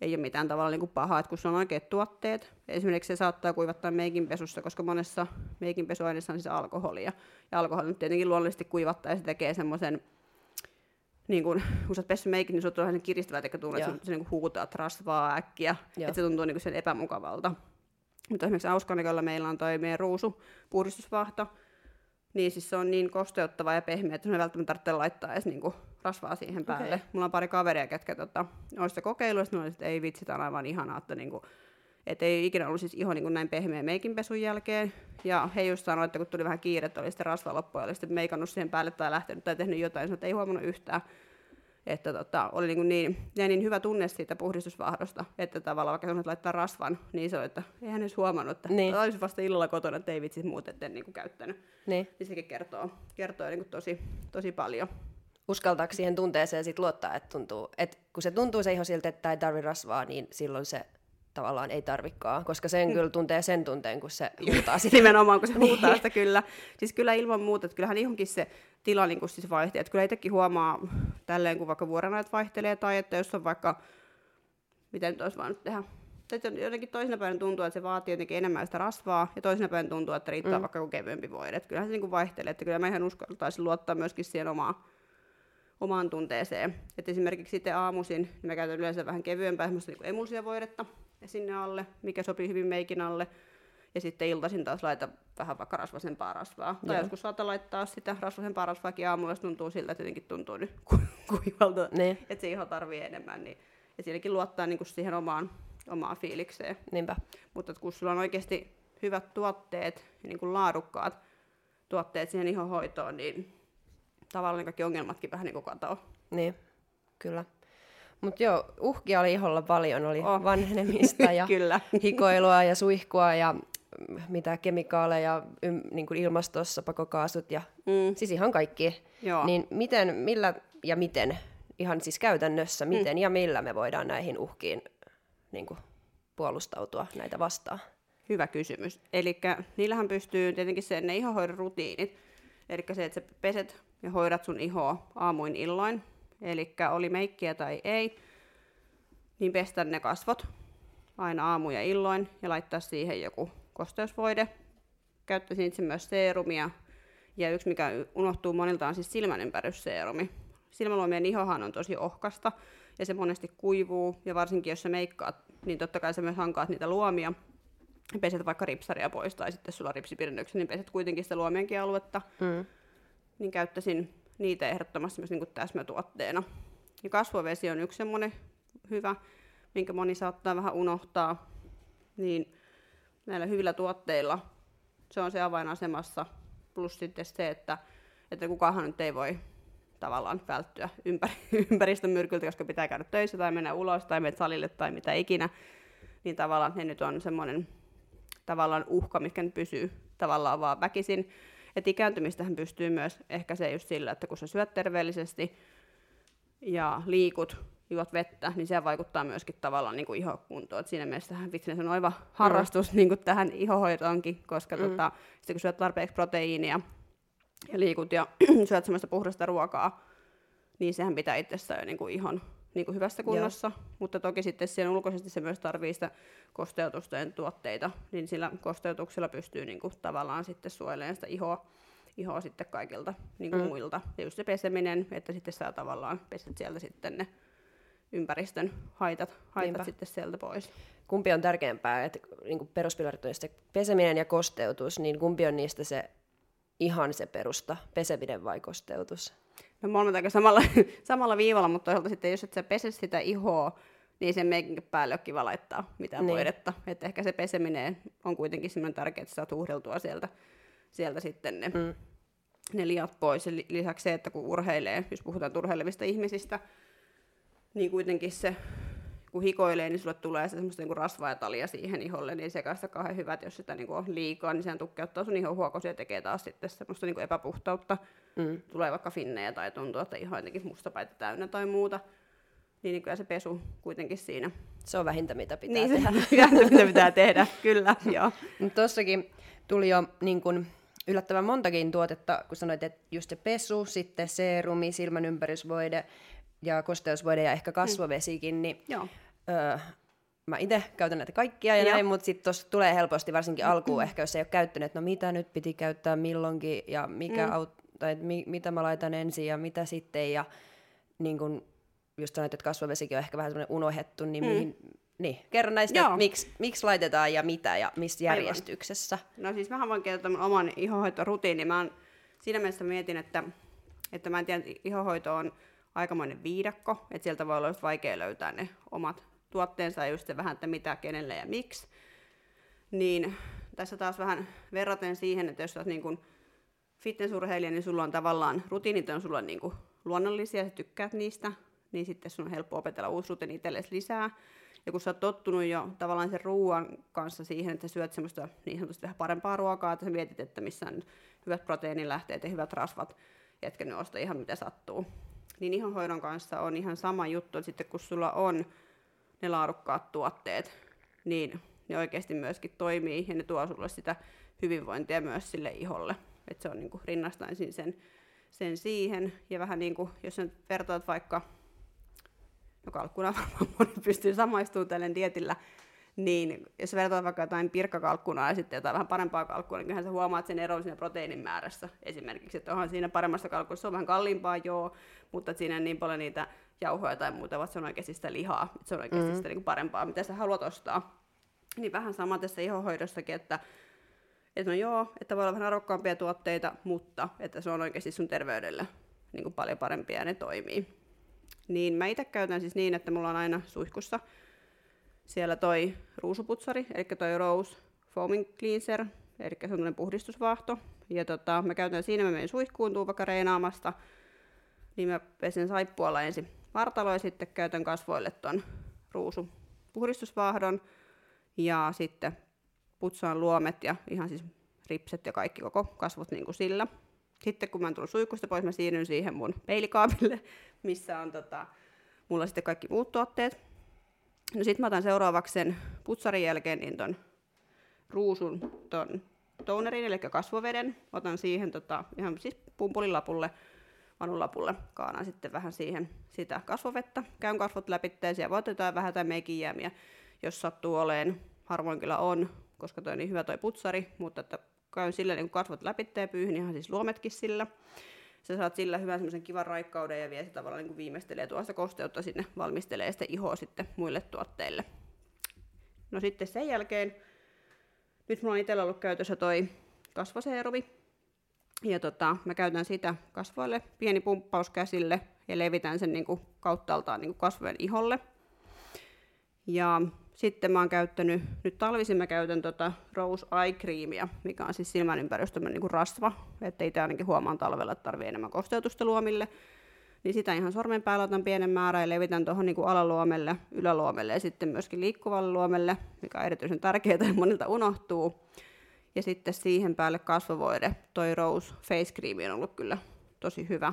ei ole mitään tavalla niin kuin pahaa, että kun se on oikeat tuotteet. Esimerkiksi se saattaa kuivattaa meikinpesussa, koska monessa meikinpesuaineessa on siis alkoholia. Ja alkoholi nyt tietenkin luonnollisesti kuivattaa ja se tekee semmoisen, niin kuin, kun sä oot pessyt meikin, niin se on vähän kiristävää, että tuntuu, että se niin kuin huutaat rasvaa äkkiä, että se tuntuu niin kuin sen epämukavalta. Mutta esimerkiksi Ausganicalla meillä on toi meidän ruusupuhdistusvahto, niin siis se on niin kosteuttava ja pehmeä, että sinun ei välttämättä tarvitse laittaa edes niinku rasvaa siihen päälle. Okay. Mulla on pari kaveria, ketkä on sitä kokeillut, ja että ei vitsi, tämä on aivan ihanaa, että niinku, et ei ikinä ollut siis iho niinku näin pehmeä meikinpesun jälkeen. Ja he just sanoivat, että kun tuli vähän kiire, että oli sitten rasva loppu, ja oli sitten meikannut siihen päälle tai lähtenyt tai tehnyt jotain, niin ei huomannut yhtään. Että oli niin hyvä tunne siitä puhdistusvahdosta, että tavallaan vaikka sanoit laittaa rasvan, niin se on, että eihän edes huomannut, että olisi vasta illalla kotona, että ei vitsi muuten etten niin käyttänyt. Niin sekin kertoo niin tosi, tosi paljon. Uskaltaako siihen tunteeseen sit luottaa, että tuntuu, että kun se tuntuu se iho siltä, että ei tarvi rasvaa, niin silloin se tavallaan ei tarvikaan, koska sen kyllä tuntee sen tunteen, kun se huutaa sitä. Nimenomaan, kun se huutaa sitä kyllä. Siis kyllä ilman muuta, että kyllähän ihonkin se tila niin siis vaihtelee. Että kyllä itsekin huomaa tälleen, kun vaikka vuoronajat vaihtelee, tai että jos on vaikka, mitä nyt olisi vaan nyt tehdä. Tai jotenkin toisena päivänä tuntuu, että se vaatii jotenkin enemmän sitä rasvaa, ja toisena päivänä tuntuu, että riittää vaikka kuin kevyempi voide. Että kyllähän se niin vaihtelee, että kyllä mä ihan uskaltaisin luottaa myöskin siihen omaan tunteeseen. Et esimerkiksi itse aamuisin, niin mä käytän yleensä vähän kevyempää semmoista niin emulsiovoidetta sinne alle, mikä sopii hyvin meikin alle. Ja sitten iltaisin taas laita vähän vaikka rasvasempaa rasvaa. Tai joskus saata laittaa sitä rasvasempaa rasvaakin aamulla, jos tuntuu siltä, että jotenkin tuntuu nyt kuivalta, että se iho tarvii enemmän. Niin. Ja siinäkin luottaa niin kuin siihen omaan fiilikseen. Niinpä. Mutta kun sulla on oikeasti hyvät tuotteet, niin kuin laadukkaat tuotteet siihen ihohoitoon, niin tavallaan kaikki ongelmatkin vähän niin kuin katoo. Niin, kyllä. Mutta joo, uhkia oli iholla paljon, oli vanhenemista ja hikoilua ja suihkua ja mitä kemikaaleja niin kuin ilmastossa, pakokaasut ja siis ihan kaikki. Joo. Niin miten, ihan siis käytännössä, miten ja millä me voidaan näihin uhkiin niin kuin puolustautua näitä vastaan? Hyvä kysymys. Eli niillähän pystyy tietenkin se ne ihohoidon rutiinit, eli se, että sä peset ja hoidat sun ihoa aamuin illoin. Eli oli meikkiä tai ei, niin pestä ne kasvot aina aamu ja illoin ja laittaa siihen joku kosteusvoide. Käyttäisin itse myös seerumia. Ja yksi, mikä unohtuu monilta, on siis silmänympäryseerumi. Silmäluomien ihohan on tosi ohkasta ja se monesti kuivuu. Ja varsinkin, jos sä meikkaat, niin totta kai sä myös hankaat niitä luomia. Peset vaikka ripsaria pois tai sitten sulla on ripsipirnöksiä, niin peset kuitenkin sitä luomienkin aluetta. Niin käyttäisin niitä ehdottomasti niin täsmätuotteena. Ja kasvovesi on yksi semmoinen hyvä, minkä moni saattaa vähän unohtaa. Niin näillä hyvillä tuotteilla se on se avainasemassa. Plus sitten se, että kukaanhan nyt ei voi tavallaan välttyä ympäristön myrkyltä, koska pitää käydä töissä tai mennä ulos tai mennä salille tai mitä ikinä. Niin tavallaan ne nyt on semmoinen tavallaan uhka, mikä nyt pysyy tavallaan vaan väkisin. Et ikääntymistähän pystyy myös ehkäisemään just sillä, että kun sä syöt terveellisesti ja liikut, juot vettä, niin se vaikuttaa myöskin tavallaan niin kuin ihokuntoon. Et siinä mielessä fitness on oiva harrastus niin kuin tähän ihohoitoonkin, koska sitten kun syöt tarpeeksi proteiinia ja liikut ja syöt semmoista puhdasta ruokaa, niin sehän pitää itsessään jo niin kuin ihon niin kuin hyvässä kunnossa. Joo. Mutta toki sitten siellä ulkoisesti se myös tarvitsee sitä kosteutusten tuotteita, niin sillä kosteutuksella pystyy niin kuin tavallaan sitten suojelemaan sitä ihoa sitten kaikilta niin kuin muilta. Ja just se peseminen, että sitten sä tavallaan peset sieltä sitten ne ympäristön haitat sitten sieltä pois. Kumpi on tärkeämpää, että niin kuin peruspilarit on peseminen ja kosteutus, niin kumpi on niistä se ihan se perusta, peseminen vai kosteutus? No me olemme aika samalla viivalla, mutta toisaalta sitten, jos et sä pese sitä ihoa, niin sen meikin päälle on kiva laittaa mitään voidetta. Että ehkä se peseminen on kuitenkin semmoinen tärkeää, että sä saat uhdeltua sieltä sitten ne liat pois. Ja lisäksi se, että kun urheilee, jos puhutaan urheilevista ihmisistä, niin kuitenkin se kun hikoilee, niin sulle tulee semmoista niinku rasvaa ja talia siihen iholle, niin se kanssa kauhean hyvä, että jos sitä niinku on liikaa, niin sehän tukkeuttaa sun ihon huokosia ja tekee taas sitten semmoista niinku epäpuhtautta. Mm. Tulee vaikka finnejä tai tuntuu, että iho on jotenkin mustapäitä täynnä tai muuta. Niin kyllä se pesu kuitenkin siinä. Se on vähintä, mitä pitää tehdä. Kyllä, joo. Tuossakin tuli jo niin kun yllättävän montakin tuotetta, kun sanoit, että just se pesu, sitten seerumi, silmän ympärysvoide ja kosteusvoide ja ehkä kasvovesikin, niin mä itse käytän näitä kaikkia ja näin, mutta sitten tuossa tulee helposti varsinkin alkuun ehkä, jos ei ole käyttänyt, että no mitä nyt piti käyttää milloinkin ja mikä mitä mä laitan ensin ja mitä sitten ja niin kun just sanoit, että kasvovesikin on ehkä vähän semmoinen unohdettu, niin mihin... Niin, kerro näistä, että miksi laitetaan ja mitä ja missä järjestyksessä. Aivan. No siis mähän voin kertoa mun oman ihohoitorutiini. Mä siinä mielessä mietin, että mä en tiedä, että ihohoito on aikamoinen viidakko, että sieltä voi olla just vaikea löytää ne omat tuotteensa ja just se vähän, että mitä, kenelle ja miksi. Niin tässä taas vähän verraten siihen, että jos sä oot niin kuin fitnessurheilija, niin sulla on tavallaan rutiinit on sulla niin kuin luonnollisia, sä tykkäät niistä, niin sitten sun on helppo opetella uusi rutiini itsellesi lisää. Ja kun sä oot tottunut jo tavallaan sen ruoan kanssa siihen, että sä syöt semmoista niin sanotusti vähän parempaa ruokaa, että sä mietit, että missä on hyvät proteiinilähteet ja hyvät rasvat, etkä ne osta ihan mitä sattuu. Niin ihonhoidon kanssa on ihan sama juttu, että sitten kun sulla on ne laadukkaat tuotteet, niin ne oikeasti myöskin toimii ja ne tuo sulle sitä hyvinvointia myös sille iholle. Että se on niin kuin rinnastaisin sen siihen. Ja vähän niin kuin, jos sä vertaat vaikka... joka kalkkuna varmaan moni pystyy samaistumaan tälleen dietillä, niin jos vertaat vaikka jotain pirkkakalkkunaa ja sitten jotain vähän parempaa kalkkuna, niin kyllähän sä huomaat sen eron siinä proteiinin määrässä esimerkiksi, että onhan siinä paremmassa kalkkunassa, se on vähän kalliimpaa, joo, mutta siinä on niin paljon niitä jauhoja tai muuta, vaan se on oikeasti sitä lihaa, että se on oikeasti sitä niin kuin parempaa, mitä sä haluat ostaa. Niin vähän sama tässä ihohoidossakin, että no joo, että voi olla vähän arvokkaampia tuotteita, mutta että se on oikeasti sun terveydelle niin kuin paljon parempia ja ne toimii. Niin mä itse käytän siis niin, että mulla on aina suihkussa siellä toi ruusuputsari, eli toi Rose Foaming Cleanser, eli se on tämmöinen puhdistusvaahto. Ja mä käytän siinä, mä menen suihkuun, tuun vaikka reinaamasta, niin mä pesen saippualla ensin vartaloa ja sitten käytän kasvoille ton ruusupuhdistusvaahdon. Ja sitten putsaan luomet ja ihan siis ripset ja kaikki koko kasvot niin kuin sillä. Sitten kun mä oon tullut suihkusta pois, mä siirryn siihen mun peilikaapille, missä on mulla sitten kaikki muut tuotteet. No sit mä otan seuraavaksi sen putsarin jälkeen niin ton ruusun, ton tonerin, eli kasvoveden. Otan siihen ihan siis pumpulilapulle, vanulapulle, kaanan sitten vähän siihen sitä kasvovettä. Käyn kasvot läpitteen, siellä voitetaan vähän tai meikijäämiä, jos sattuu oleen. Harvoin kyllä on, koska toi on niin hyvä toi putsari, mutta käyn sillä niin kun kasvot läpitteen pyyhin, ihan siis luometkin sillä. Sä saat sillä hyvän semmoisen kivan raikkauden ja vie se tavallaan niin viimeistelee tuosta kosteutta sinne, valmistelee sitä ihoa sitten muille tuotteille. No sitten sen jälkeen, nyt mulla on itsellä ollut käytössä toi kasvoseerumi. Ja mä käytän sitä kasvoille, pieni pumppaus käsille ja levitän sen niin kuin kauttaaltaan niin kuin kasvojen iholle. Ja sitten mä oon käyttänyt, nyt talvisin mä käytän Rose Eye Creamia, mikä on siis silmän ympäristö tämmönen niinku rasva, ettei tää ainakin huomaan talvella, että tarvii enemmän kosteutusta luomille. Niin sitä ihan sormen päällä otan pienen määrän ja levitän tuohon niinku alaluomelle, yläluomelle ja sitten myöskin liikkuvalle luomelle, mikä on erityisen tärkeää ja monilta unohtuu. Ja sitten siihen päälle kasvovoide, toi Rose Face Cream on ollut kyllä tosi hyvä,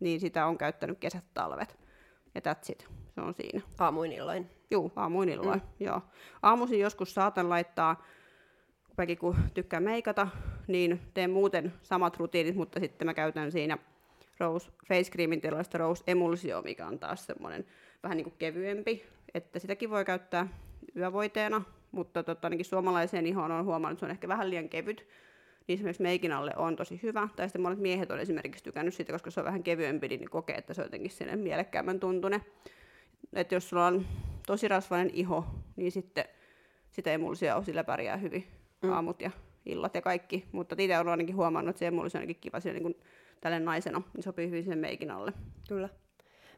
niin sitä on käyttänyt kesät talvet. Ja that's it. Se on siinä. Aamuin illoin. Juu, aamuin illoin, joo. Aamuisin joskus saatan laittaa, kun tykkään meikata, niin teen muuten samat rutiinit, mutta sitten mä käytän siinä Rose Face Creamin tilaista Rose Emulsion, mikä on taas semmoinen vähän niin kuin kevyempi, että sitäkin voi käyttää yövoiteena, mutta ainakin suomalaiseen ihoon on huomannut, että se on ehkä vähän liian kevyt, niin esimerkiksi meikin alle on tosi hyvä, tai sitten monet miehet on esimerkiksi tykännyt siitä, koska se on vähän kevyempi, niin kokee, että se on jotenkin sinne mielekkäämmän tuntunen. Että jos sulla on tosi rasvainen iho, niin sitten sitä emulsia on, sillä pärjää hyvin aamut ja illat ja kaikki. Mutta itse olen ainakin huomannut, että se emulsi on ainakin kiva siellä, niin tälle naisena, niin sopii hyvin sen meikin alle. Kyllä.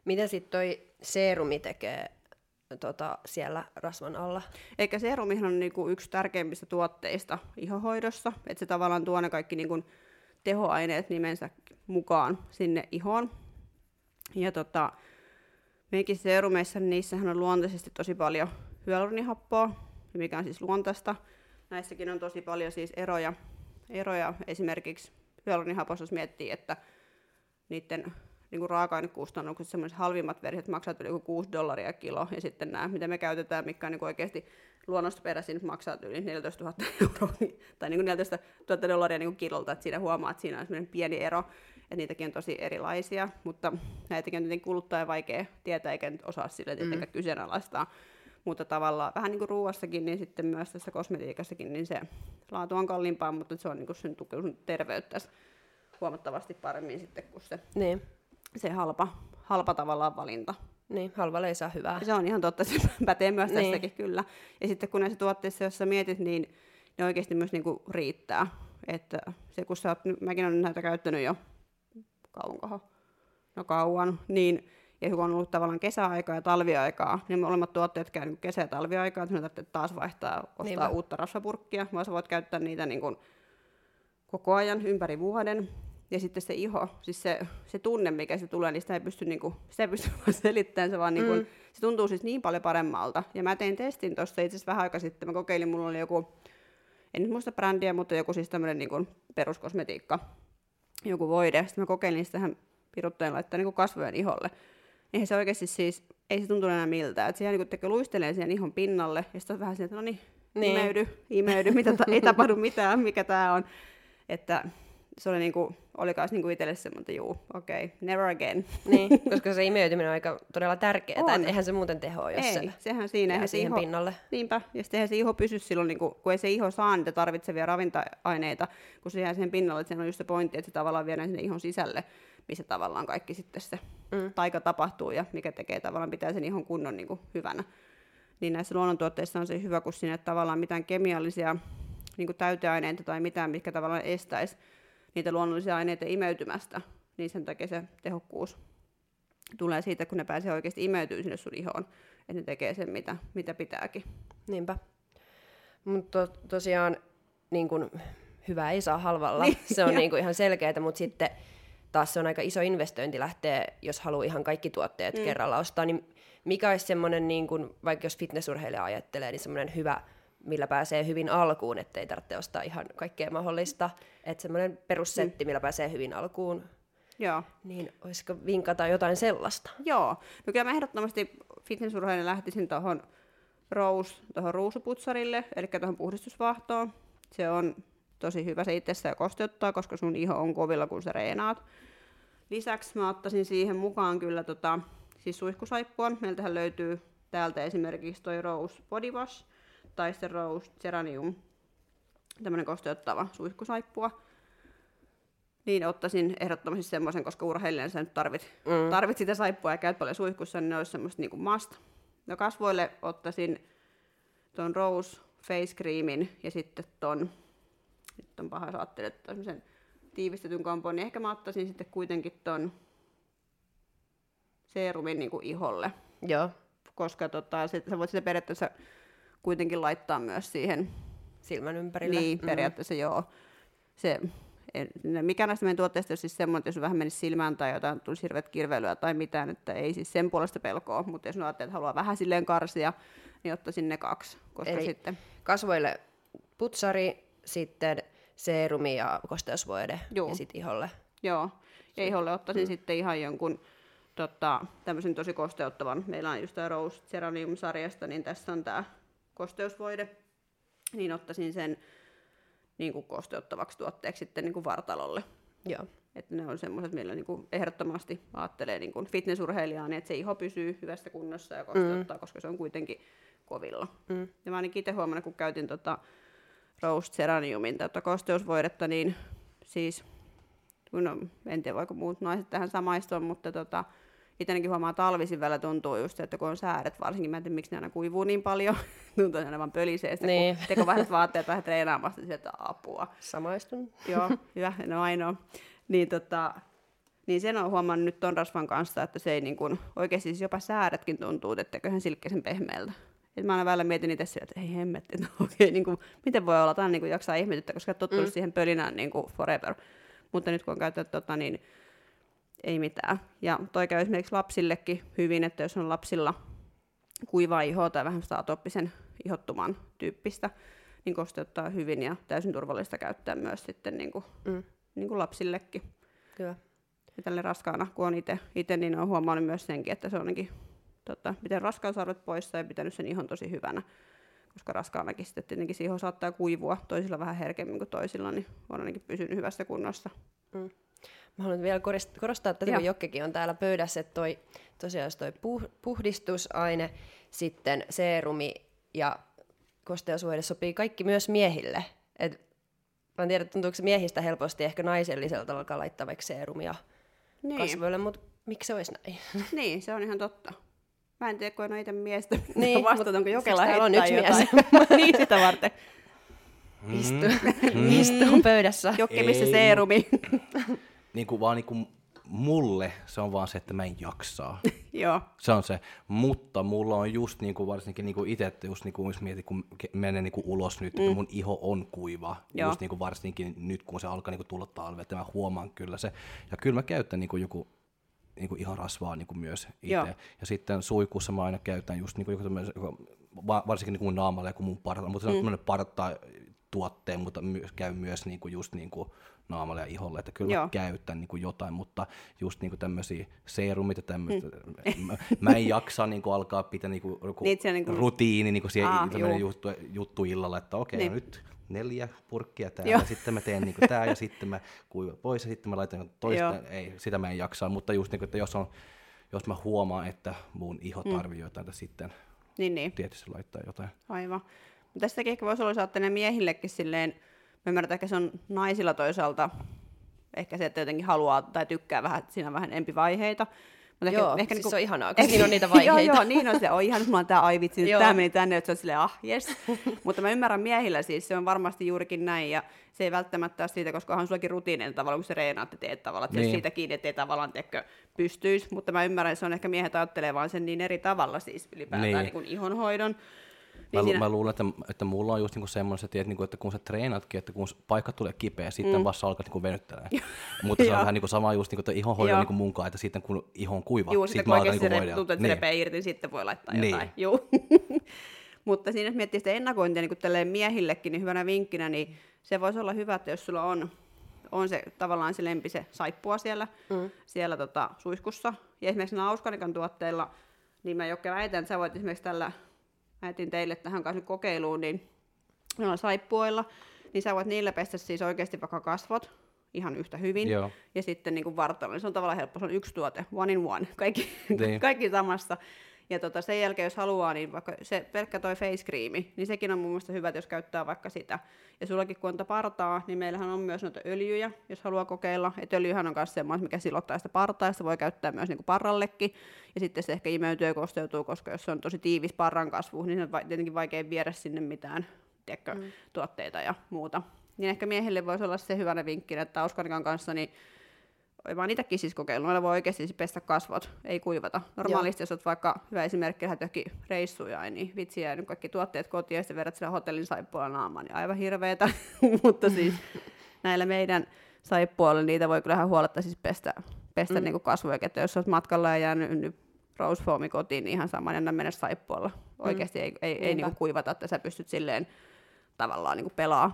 Mitä sitten toi seerumi tekee siellä rasvan alla? Eikä seerumihan on niinku yksi tärkeimmistä tuotteista ihohoidossa, että se tavallaan tuo ne kaikki niinku tehoaineet nimensä mukaan sinne ihoon. Ja Meidänkin seerumeissa, niin niissähän on luontaisesti tosi paljon hyaluronihappoa, mikä on siis luontaista. Näissäkin on tosi paljon siis eroja. Esimerkiksi hyaluronihapossa, jos miettii, että niiden niin raaka-ainekustannukset, sellaiset halvimmat versiot maksaa yli $6 kilo, ja sitten nämä, mitä me käytetään, mitkä on niin oikeasti luonnosta peräisin, maksaa yli €14,000 tai niin $14,000 niin kilolta, että siinä huomaa, että siinä on sellainen pieni ero, että niitäkin on tosi erilaisia, mutta näitäkin on tietenkin kuluttaja vaikea tietää, eikä nyt osaa sille tietenkään kyseenalaistaa, mutta tavallaan vähän niin kuin ruuassakin, niin sitten myös tässä kosmetiikassakin, niin se laatu on kalliimpaa, mutta se on niin kuin sen terveyttäisi huomattavasti paremmin sitten, kun se... Niin. Se halpa tavallaan valinta. Niin, halvalla ei saa hyvää. Se on ihan totta, se pätee myös niin. Tässäkin kyllä. Ja sitten kun näissä tuotteissa, jos sä mietit, niin ne oikeasti myös niinku riittää. Että se kun sä oot, mäkin olen näitä käyttänyt jo kauan, niin, ja kun on ollut tavallaan kesäaikaa ja talviaikaa, niin molemmat tuotteet käy niinku kesä- ja talviaikaa, että sinä tarvitsee taas ostaa niinpä. Uutta rasvapurkkia, vaan sä voit käyttää niitä niinku koko ajan ympäri vuoden. Ja sitten se iho, siis se tunne, mikä se tulee, niin sitä ei pysty selittämään, se vaan niin se tuntuu siis niin paljon paremmalta. Ja mä tein testin tuossa itse asiassa vähän aikaa sitten, mä kokeilin, mulla oli joku, en nyt muista brändiä, mutta joku siis tämmöinen niin peruskosmetiikka, joku voide. Sitten mä kokeilin sitä tähän pirutteen laittaa niin kasvojen iholle. Eihän se oikeasti siis, ei se tuntunut enää miltään. Että se ihan niin tekee luistelee siihen ihon pinnalle, ja sitten on vähän sieltä, niin. imeydy, ei tapahdu mitään, mikä tää on. Että... Se oli niinku, olikaan niinku itselle semmoinen, okei, never again. Niin, koska se imeytyminen on aika todella tärkeää, että eihän se muuten tehoa, jos ei, sehän siinä, eihän se iho, pinnalle. Niinpä, ja sitten eihän se iho pysy silloin, niinku, kun ei se iho saa niitä tarvitsevia ravinta-aineita, kun se jää sen pinnalle, että se on just se pointti, että se tavallaan viedään sinne ihon sisälle, missä tavallaan kaikki sitten se taika tapahtuu ja mikä tekee tavallaan pitää sen ihon kunnon niinku hyvänä. Niin näissä luonnontuotteissa on se hyvä, kun sinne tavallaan mitään kemiallisia niinku täyteaineita tai mitään, mitkä tavallaan estäisi niitä luonnollisia aineita imeytymästä, niin sen takia se tehokkuus tulee siitä, kun ne pääsee oikeasti imeytyy sinne sun ihoon, että ne tekee sen, mitä pitääkin. Niinpä. Mutta tosiaan niin kun, hyvää ei saa halvalla, niin, se on niin kun, ihan selkeää, mutta sitten taas se on aika iso investointi lähteä, jos haluaa ihan kaikki tuotteet kerralla ostaa, niin mikä olisi semmoinen, niin kun, vaikka jos fitnessurheilija ajattelee, niin semmoinen hyvä millä pääsee hyvin alkuun, ettei tarvitse ostaa ihan kaikkea mahdollista. Että semmoinen perussetti, millä pääsee hyvin alkuun. Joo. Niin olisiko vinkata jotain sellaista? Joo. No kyllä mä ehdottomasti fitnessurheilina lähtisin tuohon ruusuputsarille, eli tuohon puhdistusvahtoon. Se on tosi hyvä, se itsessään kosteuttaa, koska sun iho on kovilla, kun sä reenaat. Lisäksi mä ottaisin siihen mukaan kyllä siis suihkusaippua. Meiltähän löytyy täältä esimerkiksi toi Rose Body Wash. Tai se Rose Geranium, tämmöinen kosteuttava suihkusaippua, niin ottaisin ehdottomasti semmoisen, koska urheilijan sä nyt tarvit sitä saippua ja käyt paljon suihkussa, niin ne olisi semmoista niin kuin must. No kasvoille ottaisin ton Rose Face Creamin ja sitten ton, nyt on paha, jos ajattelin, että semmoisen tiivistetyn kampon, niin ehkä mä ottaisin sitten kuitenkin ton seerumin niin kuin iholle. Joo. Koska sä voit sitä periaatteessa kuitenkin laittaa myös siihen silmän ympärille. Niin, periaatteessa joo. Se, mikä näistä meidän tuotteista on siis semmoinen, että jos vähän menisi silmään tai jotain, tulisi hirveät kirveilyä tai mitään, että ei siis sen puolesta pelkoa, mutta jos ajattelee, että haluaa vähän silleen karsia, niin ottaisin ne kaksi. Koska eli sitten kasvoille putsari, sitten seerumi ja kosteusvoide ja sitten iholle. Joo, ja iholle ottaisin sitten ihan jonkun tämmöisen tosi kosteuttavan. Meillä on just tämä Rose Geranium-sarjasta, niin tässä on tämä kosteusvoide, niin ottaisin sen niin kuin kosteuttavaksi tuotteeksi sitten niin kuin vartalolle. Joo. Että ne on semmoiset, millä niin kuin ehdottomasti ajattelee niin kuin fitnessurheilijaa, niin että se iho pysyy hyvässä kunnossa ja kosteuttaa, koska se on kuitenkin kovilla. Ja mä ainakin itse huomannut, kun käytin Rose Geraniumin kosteusvoidetta, niin siis, no, en tiedä voiko muut naiset tähän samaistua, mutta itsekin huomaa talvisin välillä tuntuu just se, että kun on sääret varsinkin, mä en tiedä miksi ne aina kuivuu niin paljon, tuntuu aina vaan pölisee, niin. Kun teko vähän vaatteet vähän treenaamasta, niin sieltä apua. Samaistun. Joo, hyvä, en ole ainoa. Niin sen on huomannut nyt ton rasvan kanssa, että se ei niin kuin, oikeasti siis jopa sääretkin tuntuu, että teköhän silkkäisen pehmeältä. Et mä aina välillä mietin itse sillä, että ei hemmetti, niin kuin, miten voi olla, tämä niin jaksaa ihmetyttää, koska tottunut siihen pölinään niin kuin forever. Mutta nyt kun on käyttänyt niin ei mitään. Ja toi käy esimerkiksi lapsillekin hyvin, että jos on lapsilla kuivaa ihoa tai vähän sitä atooppisen ihottuman tyyppistä, niin kosteuttaa hyvin ja täysin turvallista käyttää myös sitten niin kuin lapsillekin. Kyllä. Ja tälle raskaana, kun on itse, niin on huomannut myös senkin, että se onkin miten raskausarvet poissa ja pitänyt sen ihon tosi hyvänä, koska raskaanakin sitten tietenkin se iho saattaa kuivua toisilla vähän herkemmin kuin toisilla, niin on ainakin pysynyt hyvässä kunnossa. Mm. Mä haluan vielä korostaa tätä, kun Jokkikin on täällä pöydässä, että puhdistusaine, sitten seerumi ja kosteasuojelu sopii kaikki myös miehille. Et mä en tiedä, tuntuuko se miehistä helposti ehkä naiselliselta alkaa laittaa vaikka seerumia kasvoille, mutta miksi se olisi näin? Niin, se on ihan totta. Mä en tiedä, kun en ole itse miestä, niin, vastata, onko Jokela heittää on yksi jotain. Mies. Niin, sitä varten. Istu pöydässä. Jokke, missä seerumi? Niin kuin mulle se on vaan se, että mä en jaksaa. Joo. Se on se. Mutta mulla on just niinku varsinkin niinku itse, että just niinku mietin, kun menen niinku ulos nyt, että mun iho on kuiva. Joo. Just niinku varsinkin nyt, kun se alkaa niinku tulla talve, että mä huomaan kyllä se. Ja kyllä mä käytän joku ihan rasvaa niinku myös itse. Joo. Ja sitten suikussa mä aina käytän just niinku joku tämmöisen, varsinkin niinku mun naamalle ja mun parta. Mutta se on tämmöinen parta-tuotteen, mutta käy myös niinku just niinku naamalle ja iholle, että kyllä mä käytän niin kuin jotain, mutta just niin kuin tämmöisiä seerumit ja tämmöistä, mä en jaksa niin kuin alkaa pitää niin kuin rutiini niin kuin siihen juttu illalla, että okei, niin. No nyt 4 purkkia täällä, ja sitten mä teen niin kuin tää, ja sitten mä kuivan pois, ja sitten mä laitan toista, ei, sitä mä en jaksaa, mutta just niin kuin, että jos mä huomaan, että mun iho tarvii jotain, että sitten tietysti laittaa jotain. Aivan. Tästäkin ehkä voisi olla saattaa ne miehillekin silleen, mä ymmärrän, että se on naisilla toisaalta ehkä se, että jotenkin haluaa tai tykkää vähän, että siinä on vähän empivaiheita. Mutta joo, ehkä siis se on ihanaa, kun siinä on niitä vaiheita. Joo, niin on se. On ihan, mulla on tää aivitsi, tää meni tänne, että se on silleen, jes. Mutta mä ymmärrän miehillä siis, se on varmasti juurikin näin, ja se ei välttämättä ole siitä, koska onhan sullakin rutiineita tavalla, kun se reenaatte teet tavalla, että niin. Siitä kiinni, ettei tavallaan pystyisi. Mutta mä ymmärrän, että se on ehkä miehet ajattelee vaan sen niin eri tavalla siis ylipäätään niin. Niin ihonhoidon. Mä luulen, että mulla on just niinku semmoinen, että kun sä treenatkin, että kun paikka tulee kipeä, sitten vasta alkaa niinku venyttelemään. Mutta se on vähän niinku sama just niinku ihonhoidon niinku munkaan, että sitten kun iho on kuiva, sitten mä alkaa niinku voidaan. Tuntuu, että se repee irti, niin sitten voi laittaa jotain. Mutta siinä jos miettii sitä ennakointia niin tälleen miehillekin, niin hyvänä vinkkinä, niin se voisi olla hyvä, että jos sulla on se tavallaan se lempi se saippua siellä suiskussa. Ja esimerkiksi Ausganican tuotteilla, niin mä Jokke väitän, että sä voit esimerkiksi tällä äitin teille tähän kanssa kokeiluun, niin noilla saippuilla, niin sä voit niillä pestä siis oikeasti vaikka kasvot ihan yhtä hyvin. Joo. Ja sitten niin kuin vartalo, niin se on tavallaan helppo, se on yksi tuote, one in one, kaikki samassa. Ja sen jälkeen, jos haluaa, niin vaikka se pelkkä toi face cream, niin sekin on mun mielestä hyvä, jos käyttää vaikka sitä. Ja sullakin kun on partaa, niin meillähän on myös noita öljyjä, jos haluaa kokeilla. Et öljyhän on myös semmoinen, mikä silottaa sitä partaa, sitä voi käyttää myös niin kuin parrallekin. Ja sitten se ehkä imeytyy ja kosteutuu, koska jos se on tosi tiivis parran kasvu, niin se on tietenkin vaikea viedä sinne mitään tuotteita ja muuta. Niin ehkä miehelle voisi olla se hyvänä vinkkinä, että Ausganican kanssa niin mä oon niitäkin siis kokeillut, noilla voi oikeasti siis pestä kasvot, ei kuivata. Normaalisti jos oot vaikka hyvä esimerkki, lähdet johonkin reissuja, niin vitsi jää nyt kaikki tuotteet kotiin ja sitten vedät sillä hotellin saippualla naamaan, niin aivan hirveetä. Mutta siis näillä meidän saippualla niitä voi kyllähän huoletta siis pestä niin kuin kasvoja, että jos oot matkalla ja jäänyt Rose Foami kotiin, niin ihan saman enää mennä saippualla. Oikeasti ei niin kuin kuivata, että sä pystyt silleen tavallaan niin kuin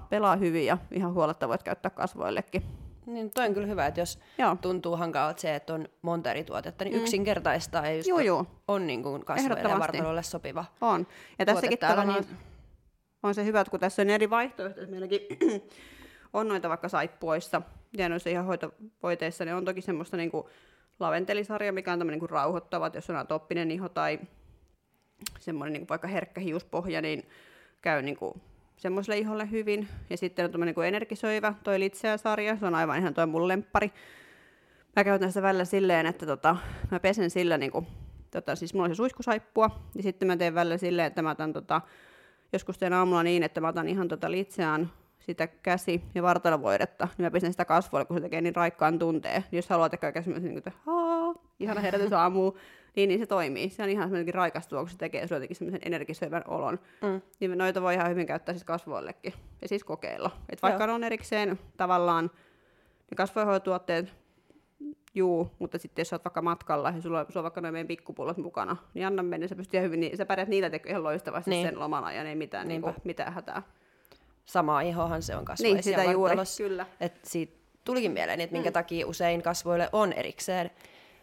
pelaa hyvin ja ihan huoletta voit käyttää kasvoillekin. Niin, toi on kyllä hyvä, että jos tuntuu hankalalta se, että on monta eri tuotetta, niin yksinkertaistaa ja just on niin kuin kasvoille ja vartalolle sopiva on. Ja tässäkin tavallaan niin on se hyvä, että kun tässä on eri vaihtoehtoja, meilläkin on noita vaikka saippuissa ja noissa ihan hoitovoiteissa, niin on toki semmoista niin kuin laventelisarja, mikä on tämmöinen niin kuin rauhoittava, että jos on atooppinen iho tai semmoinen niin kuin vaikka herkkä hiuspohja, niin käy niin kuin semmoiselle iholle hyvin. Ja sitten on tuommoinen niin energisoiva, toi litseä-sarja, se on aivan ihan toi mun lemppari. Mä käytän sitä välillä silleen, että mä pesen sillä, niin kuin, siis mulla on se suiskusaippua, ja sitten mä teen välillä silleen, että mä otan joskus teen aamulla niin, että mä otan ihan litseään sitä käsi- ja vartalovoidetta, niin mä pesen sitä kasvoille, kun se tekee niin raikkaan tunteen. Niin jos haluaa tehdä käsimmäisen, niin kuin ihana herätys aamuu, niin se toimii. Se on ihan semmoinenkin raikastua, kun se tekee sulle jotenkin semmoisen energisoivan olon. Niin noita voi ihan hyvin käyttää siis kasvoillekin ja siis kokeilla. Et vaikka on erikseen tavallaan ne kasvoihoitotuotteet Juu, mutta sitten jos sä oot vaikka matkalla ja sulla on vaikka noin meidän pikkupullot mukana, niin anna mennä, sä pystyt hyvin, niin sä pärjät niillä ihan loistavasti niin. Sen loman ajan, ei mitään, niin mitään hätää. Samaa ihohan se on kasvaisia niin, vartalossa. Kyllä. Että siitä tulikin mieleen, että minkä takia usein kasvoille on erikseen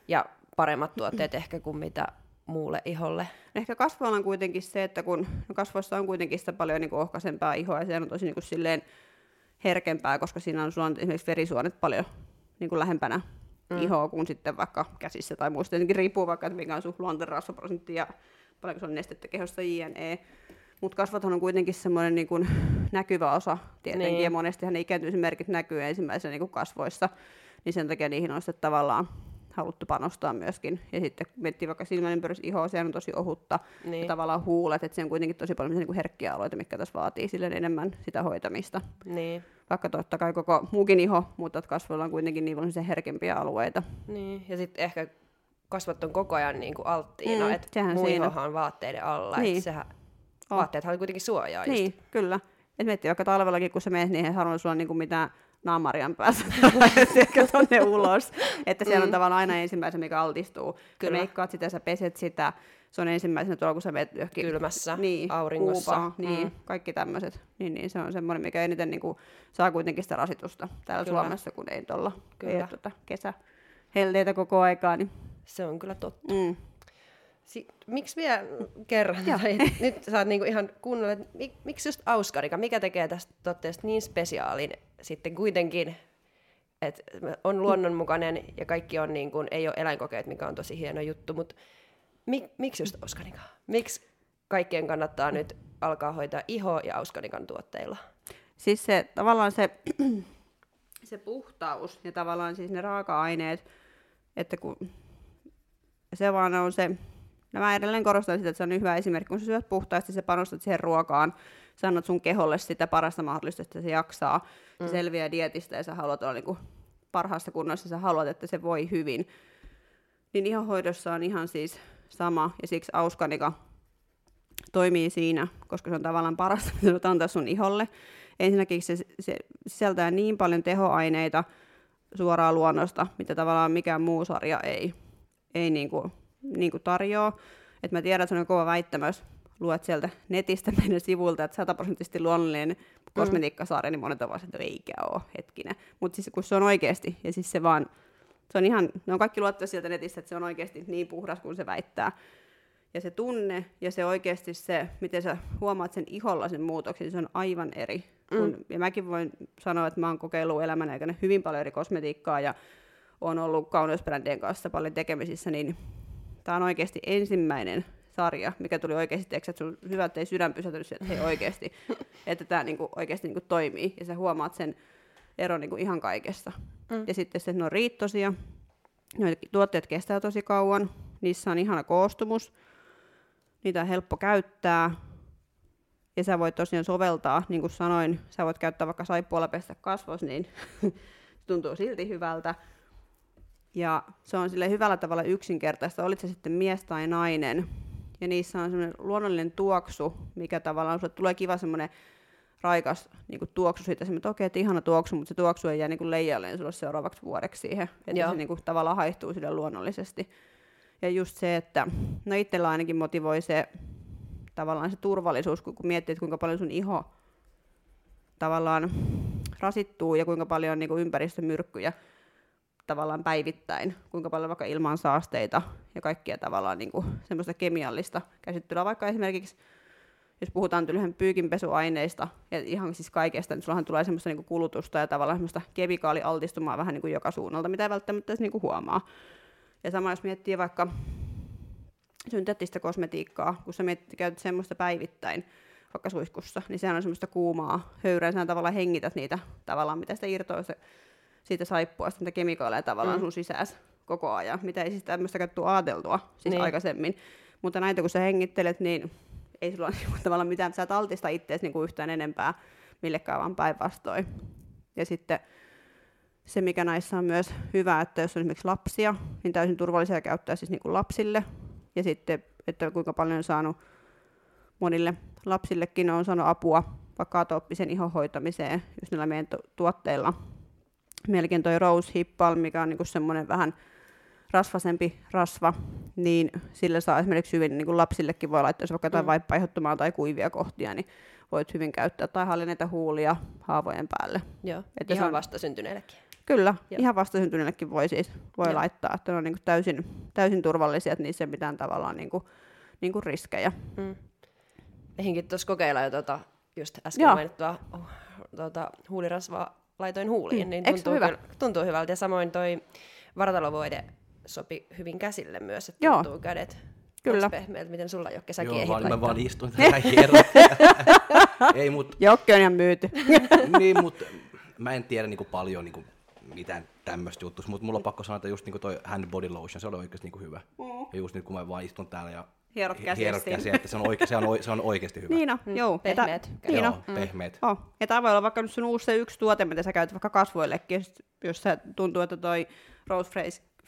ja paremmat tuotteet ehkä kuin mitä muulle iholle. Ehkä kasvoilla on kuitenkin se, että kun kasvoissa on kuitenkin sitä paljon niin kuin ohkaisempaa ihoa ja se on tosi niin kuin silleen herkempää, koska siinä on, sulla on esimerkiksi verisuonet paljon niin kuin lähempänä ihoa kuin sitten vaikka käsissä tai muusta. Tietenkin riippuu vaikka, että mikä on sun luonteen rasvaprosentti ja paljonko se on nestettä kehossa jne. Mutta kasvathan on kuitenkin semmoinen niin kuin näkyvä osa tietenkin niin. Ja monestihan ne ikääntymisen merkit näkyy ensimmäisenä niin kuin kasvoissa, niin sen takia niihin on sitten tavallaan haluttu panostaa myöskin. Ja sitten miettii vaikka silmäympärys ihoa, se on tosi ohutta niin. Ja tavallaan huulet, että se on kuitenkin tosi paljon niin kuin herkkiä aloita, mitkä tässä vaatii silleen enemmän sitä hoitamista. Niin. Vaikka totta kai koko muukin iho, mutta kasvoilla on kuitenkin niin paljon herkempiä alueita. Niin. Ja sitten ehkä kasvot on koko ajan niin kuin alttiina, että muu ihohan vaatteiden alla. Niin. Vaatteethan on kuitenkin suojaa. Niin, just. Kyllä. Et miettii vaikka talvellakin, kun sä menet, niin ei harvoin sulla niinku mitään naamarian päässä sieltä tonne ulos. Että siellä on tavallaan aina ensimmäisenä, mikä altistuu. Kyllä. Sä meikkaat sitä, sä peset sitä. Se on ensimmäisenä tuolla, kun sä menet johonkin kylmässä, niin, auringossa. Kuupaa, niin, kaikki tämmöiset. Niin, se on semmoinen, mikä eniten niinku saa kuitenkin sitä rasitusta täällä kyllä. Suomessa, kun ei tuolla kesähelteitä koko aikaa. Niin. Se on kyllä totta. Mm. Miksi vielä kerran? Nyt sä oot niinku ihan kunnolla, että miksi just Ausganica? Mikä tekee tästä tuotteesta niin spesiaalin sitten kuitenkin, että on luonnonmukainen ja kaikki on niin kuin, ei ole eläinkokeet, mikä on tosi hieno juttu, mutta miksi just Ausganica? Miksi kaikkien kannattaa nyt alkaa hoitaa ihoa ja Ausganican tuotteilla? Siis se tavallaan se puhtaus ja tavallaan siis ne raaka-aineet, että kun se vaan on se. Mä edelleen korostan sitä, että se on hyvä esimerkki, kun sä syöt puhtaasti, sä panostat siihen ruokaan, sä annat sun keholle sitä parasta mahdollista, että se jaksaa, se selviää dietistä ja sä haluat olla niinku parhaassa kunnossa, sä haluat, että se voi hyvin. Niin ihohoidossa on ihan siis sama ja siksi Ausganica toimii siinä, koska se on tavallaan parasta, mitä sä antaa sun iholle. Ensinnäkin se sisältää niin paljon tehoaineita suoraan luonnosta, mitä tavallaan mikään muu sarja ei niinku tarjoaa. Et mä tiedän, että se on kova väittämä, jos luet sieltä netistä meidän sivulta, että 100% luonnollinen kosmetiikkasarja, niin monet on vaan, että eikä ole hetkinen. Mutta siis kun se on oikeasti, ja siis se on ihan, ne on kaikki luettu sieltä netistä, että se on oikeasti niin puhdas kuin se väittää. Ja se tunne, ja se oikeasti se, miten sä huomaat sen iholla sen muutoksen, se on aivan eri. Ja mäkin voin sanoa, että mä oon kokeillut elämän aikana hyvin paljon eri kosmetiikkaa, ja oon ollut kauneusbrändien kanssa paljon tekemisissä, niin tämä on oikeasti ensimmäinen sarja, mikä tuli oikeasti teeksi, että sun hyvä, ettei sydän pysähtynyt, että hei oikeasti, että tämä niinku oikeasti niinku toimii. Ja sä huomaat sen eron niinku ihan kaikessa. Ja sitten se, että ne on riittosia. Ne tuotteet kestää tosi kauan. Niissä on ihana koostumus. Niitä on helppo käyttää. Ja sä voit tosiaan soveltaa, niin kuin sanoin, sä voit käyttää vaikka saippualla pestä kasvos, niin se tuntuu silti hyvältä. Ja se on sille hyvällä tavalla yksinkertaista, olit se sitten mies tai nainen. Ja niissä on semmoinen luonnollinen tuoksu, mikä tavallaan sulle tulee kiva semmoinen raikas niin kuin tuoksu siitä. Semmoinen, okei, että ihana tuoksu, mutta se tuoksu ei jää niin kuin leijalleen sulle seuraavaksi vuodeksi siihen. Että se niin kuin tavallaan haihtuu sille luonnollisesti. Ja just se, että no itsellä ainakin motivoi se tavallaan se turvallisuus, kun miettii, että kuinka paljon sun iho tavallaan rasittuu ja kuinka paljon niin kuin ympäristömyrkkyjä tavallaan päivittäin, kuinka paljon vaikka ilman saasteita ja kaikkia tavallaan niin kuin semmoista kemiallista käsittelyä, vaikka esimerkiksi, jos puhutaan tylhän pyykinpesuaineista ja ihan siis kaikesta, niin sullahan tulee semmoista niin kuin kulutusta ja tavallaan semmoista kemikaalialtistumaa vähän niin kuin joka suunnalta, mitä ei välttämättä edes niin kuin huomaa. Ja sama jos miettii vaikka synteettistä kosmetiikkaa, kun sä käytät semmoista päivittäin, vaikka suihkussa, niin sehän on semmoista kuumaa höyrää, sä tavallaan hengität niitä tavallaan, mitä sitä irtoaa, siitä saippua, sitä kemikaaleja tavallaan sun sisässä koko ajan, mitä ei siis tämmöistäkään tule ajateltua siis aikaisemmin. Mutta näitä kun sä hengittelet, niin ei sulla ole tavallaan mitään, sä et altista itseäsi niinku yhtään enempää millekään vaan päinvastoin. Ja sitten se, mikä näissä on myös hyvä, että jos on esimerkiksi lapsia, niin täysin turvallisia käyttää siis niinku lapsille. Ja sitten, että kuinka paljon on saanut monille lapsillekin on saanut apua vaikka atooppisen ihon hoitamiseen just näillä meidän tuotteilla. melkein toi Rose Hip Balm, mikä on niinku semmoinen vähän rasvasempi rasva, niin sillä saa esimerkiksi hyvin, niin kuin lapsillekin voi laittaa, jos vaikka jotain vaippaihoittumaa tai kuivia kohtia, niin voit hyvin käyttää tai hallineita huulia haavojen päälle. Joo, että ihan vastasyntyneellekin. Kyllä, joo. Ihan vastasyntyneellekin voi siis laittaa, että ne on niin kuin täysin turvallisia, että niissä ei mitään tavallaan niin kuin riskejä. Ehinkin tuossa kokeilla jo just äsken mainittua huulirasvaa laitoin huuliin, niin tuntuu hyvältä. Ja samoin toi vartalovoide sopi hyvin käsille myös, että tuntuu kädet. Kyllä. Pehmeät, miten sulla Jokke, sä kiehit laittaa? Joo, mä vaan istuin tähän hierottiin. Jokke on ihan myyty. Niin, mutta mä en tiedä niinku paljon niinku mitään tämmöistä juttua, mutta mulla on pakko sanoa, että just niinku toi hand body lotion, se oli oikeasti niinku hyvä. Ja just nyt kun mä vaan istun täällä ja hierot käsiä, että se on oikeasti hyvä. Niin on, joo. Pehmeät. Joo, pehmeät. Ja tää voi olla vaikka nyt sun uusi se yksi tuote, mitä sä käytät vaikka kasvoillekin, jos sä tuntuu, että toi Rose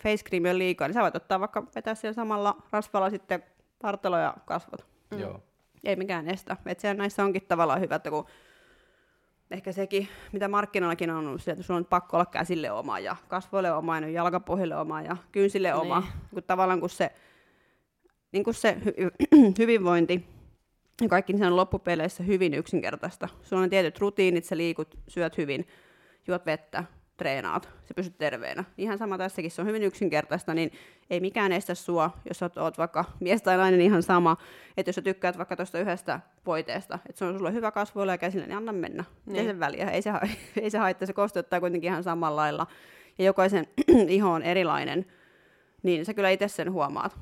Face Cream on liikaa, niin sä voit ottaa vaikka vetää siellä samalla rasvalla sitten vartalo ja kasvot. Joo. Ei mikään estä. Et se näissä onkin tavallaan hyvä, että kun ehkä sekin, mitä markkinoillakin on ollut, että sulla on pakko olla käsille oma ja kasvoille oma ja jalkapohjille oma ja kynsille oma. Kun tavallaan kun se hyvinvointi ja kaikki niin se on loppupeleissä hyvin yksinkertaista. Sulla on tietyt rutiinit, sä liikut, syöt hyvin, juot vettä, treenaat, sä pysyt terveenä. Ihan sama tässäkin, se on hyvin yksinkertaista, niin ei mikään estä sua, jos sä oot vaikka mies tai nainen, ihan sama, että jos sä tykkäät vaikka tuosta yhdestä voiteesta, että se on sulla hyvä kasvoilla ja käsillä, niin anna mennä. Niin. Sen väliä, ei se haittaa, se kosteuttaa kuitenkin ihan samalla lailla. Ja jokaisen iho on erilainen, niin sä kyllä itse sen huomaat.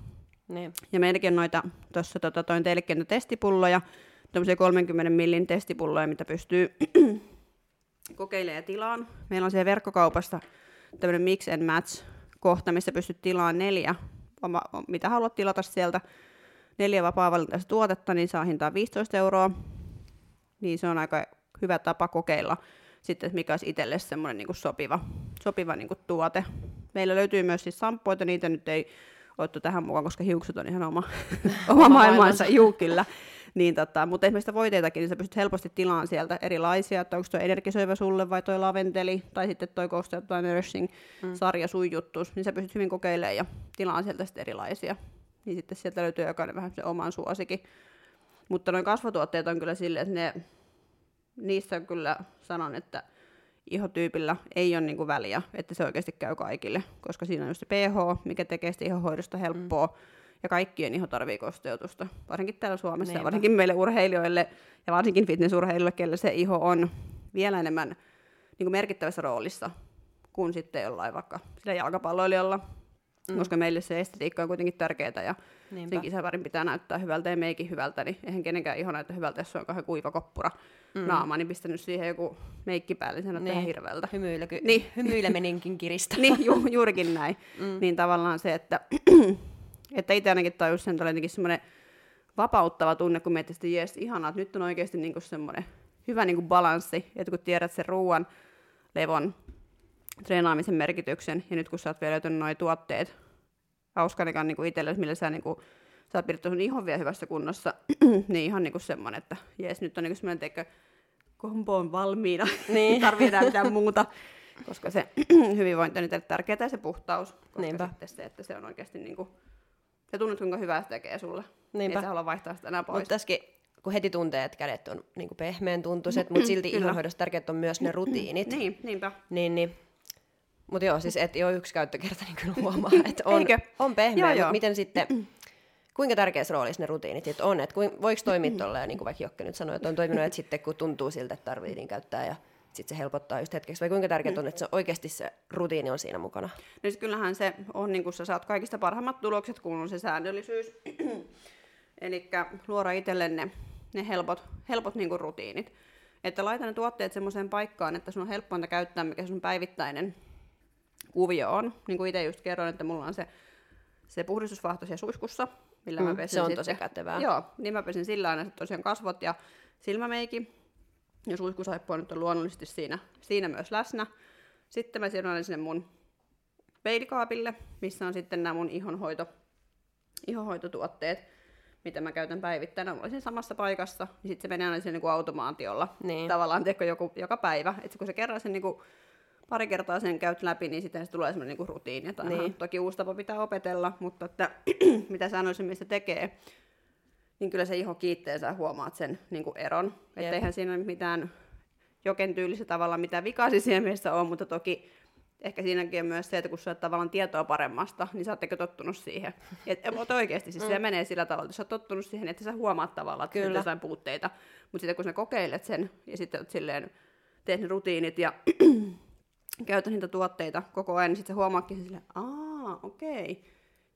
Niin. Ja meilläkin on noita, tuossa toin teillekin noita testipulloja, tuommoisia 30 millin testipulloja, mitä pystyy kokeilemaan ja tilaan. Meillä on siellä verkkokaupassa tämmöinen mix and match kohta, missä pystyt tilaamaan 4, mitä haluat tilata sieltä, 4 vapaa-valintaista tuotetta, niin saa hintaa 15 €. Niin se on aika hyvä tapa kokeilla sitten, mikä olisi itselle semmoinen niin kuin sopiva niin kuin tuote. Meillä löytyy myös siis samppuita, niitä nyt ei oottu tähän mukaan, koska hiukset on ihan oma maailmansa juukilla. Niin, mutta esimerkiksi voiteitakin, niin sä pystyt helposti tilaamaan sieltä erilaisia, että onko tuo energisoiva sulle vai tuo laventeli, tai sitten tuo Coastal tai Nourishing-sarja sun juttus, niin sä pystyt hyvin kokeilemaan ja tilaamaan sieltä sitten erilaisia. Niin sitten sieltä löytyy jokainen vähän se oman suosikin. Mutta noin kasvotuotteet on kyllä silleen, että niissä kyllä sanon, että ihotyypillä ei ole niinku väliä, että se oikeasti käy kaikille, koska siinä on just se pH, mikä tekee sitä ihohoidosta helppoa, ja kaikkien iho tarvii kosteutusta, varsinkin täällä Suomessa. Neipä. Ja varsinkin meille urheilijoille ja varsinkin fitnessurheilijoille, kelle se iho on vielä enemmän niin merkittävässä roolissa kuin sitten jollain vaikka sillä jalkapalloilijalla, koska meille se estetiikka on kuitenkin tärkeää ja sen kisävärin pitää näyttää hyvältä ja meikin hyvältä, niin eihän kenenkään iho näyttää hyvältä, jos se on kahden kuiva koppura naama, niin pistänyt siihen joku meikki päälle, sen näyttää hirveältä. Hymyillä meninkin kiristä. Niin, juurikin näin. Niin tavallaan se, että itse ainakin tajus sen, että oli jotenkin semmoinen vapauttava tunne, kun miettii, että jes, ihanaa, että nyt on oikeasti niinku semmoinen hyvä niinku balanssi, että kun tiedät sen ruoan, levon, treenaamisen merkityksen, ja nyt kun sä oot vielä löytänyt noi tuotteet, Ausganican niinku itsellesi, millä sä niinku saat pidettyä sun ihon vielä hyvässä kunnossa, niin ihan niinku semmoinen, että jes, nyt on niinku semmoinen, teikö kombo on valmiina, niin tarvii mitään muuta. Koska se hyvinvointi on itselle tärkeää ja se puhtaus, koska sitten se, että se on oikeasti niinku ja tunnet, kuinka hyvää se tekee sulle. Niinpä. Ei sä halua vaihtaa sitä enää pois. Mutta tässäkin, kun heti tuntee, että kädet on niin kuin pehmeän tuntuiset, mutta silti ihonhoidossa tärkeät on myös ne rutiinit. Niinpä. Niin. Mutta joo, siis et ole yksi käyttökerta, niin kyllä huomaa, että on pehmeä, mutta miten sitten, kuinka tärkeässä roolissa ne rutiinit että on? Että voiko toimia tolleen, niin kuin vaikka Jokke nyt sanoi, että on toiminut, että sitten kun tuntuu siltä, että tarvii niin käyttää ja sitten se helpottaa just hetkeksi, vai kuinka tärkeää on, että se oikeasti se rutiini on siinä mukana? No siis kyllähän se on, niin kun sä saat kaikista parhaimmat tulokset, kun on se säännöllisyys. Elikkä luoda itselle ne helpot niin kun rutiinit. Että laita ne tuotteet semmoiseen paikkaan, että sun on helppointa käyttää, mikä sun päivittäinen kuvio on. Niin kuin itse just kerroin, että mulla on se puhdistusvahto siellä suiskussa, millä mä pesen. Se on tosi kätevää. Joo, niin mä pesen sillä aina tosiaan kasvot ja silmämeikki. Ja suihkusaippua nyt on luonnollisesti siinä myös läsnä. Sitten mä siirryn sinne mun peilikaapille, missä on sitten nämä mun ihonhoitotuotteet, mitä mä käytän päivittäin. Mä olisin samassa paikassa, niin sitten se menee aina siinä niin kuin automaatiolla. Tavallaan joku, joka päivä. Et kun sä kerran sen niin kuin pari kertaa sen käyt läpi, niin sitten se tulee semmoinen niinku rutiini. Niin. Toki uusi tapa pitää opetella, mutta että, mitä sanoisin, mistä tekee, niin kyllä se iho kiittää ja sä huomaat sen niinku eron. Että eihän siinä mitään joken tyylissä tavalla mitä vikasi siinä mielessä on, mutta toki ehkä siinäkin on myös se, että kun sä oot tavallaan tietoa paremmasta, niin sä oottekö tottunut siihen. Mutta oikeasti siis se menee sillä tavalla, että sä oot tottunut siihen, että sä huomaat tavallaan, että on jotain puutteita. Mutta sitten kun sä kokeilet sen ja sitten oot silleen, teet ne rutiinit ja käytät niitä tuotteita koko ajan, niin sitten sä huomaatkin silleen, aah, okei.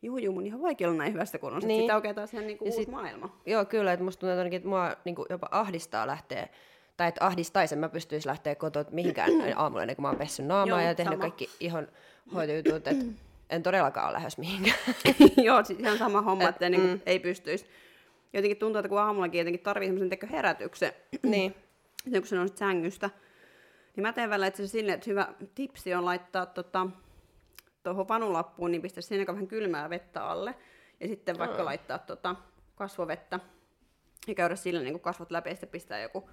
Juu, mun ihan vaikea olla näin hyvästä kun on. Niin. Sitten aukeaa taas ihan niinku uusi maailma. Joo, kyllä. Että musta tuntuu jotenkin, että mua niinku jopa ahdistaa lähteä. Tai että ahdistaisen mä pystyis lähteä kotoa mihinkään aamulla ennen kuin mä oon pessyt naamaa ja tehnyt kaikki ihon hoitojutut, että en todellakaan ole lähes mihinkään. Joo, siis ihan sama homma, että ei pystyisi. Jotenkin tuntuu, että kun aamullakin jotenkin tarvii semmoisen herätyksen, niin kun sä nousit sängystä, niin mä teen välillä itse asiassa silleen, että hyvä tipsi on laittaa tuohon vanulappuun, niin pistää siinä vähän kylmää vettä alle ja sitten vaikka laittaa kasvovettä ja käydä sillä niin kun kasvot läpi ja sitten pistää joku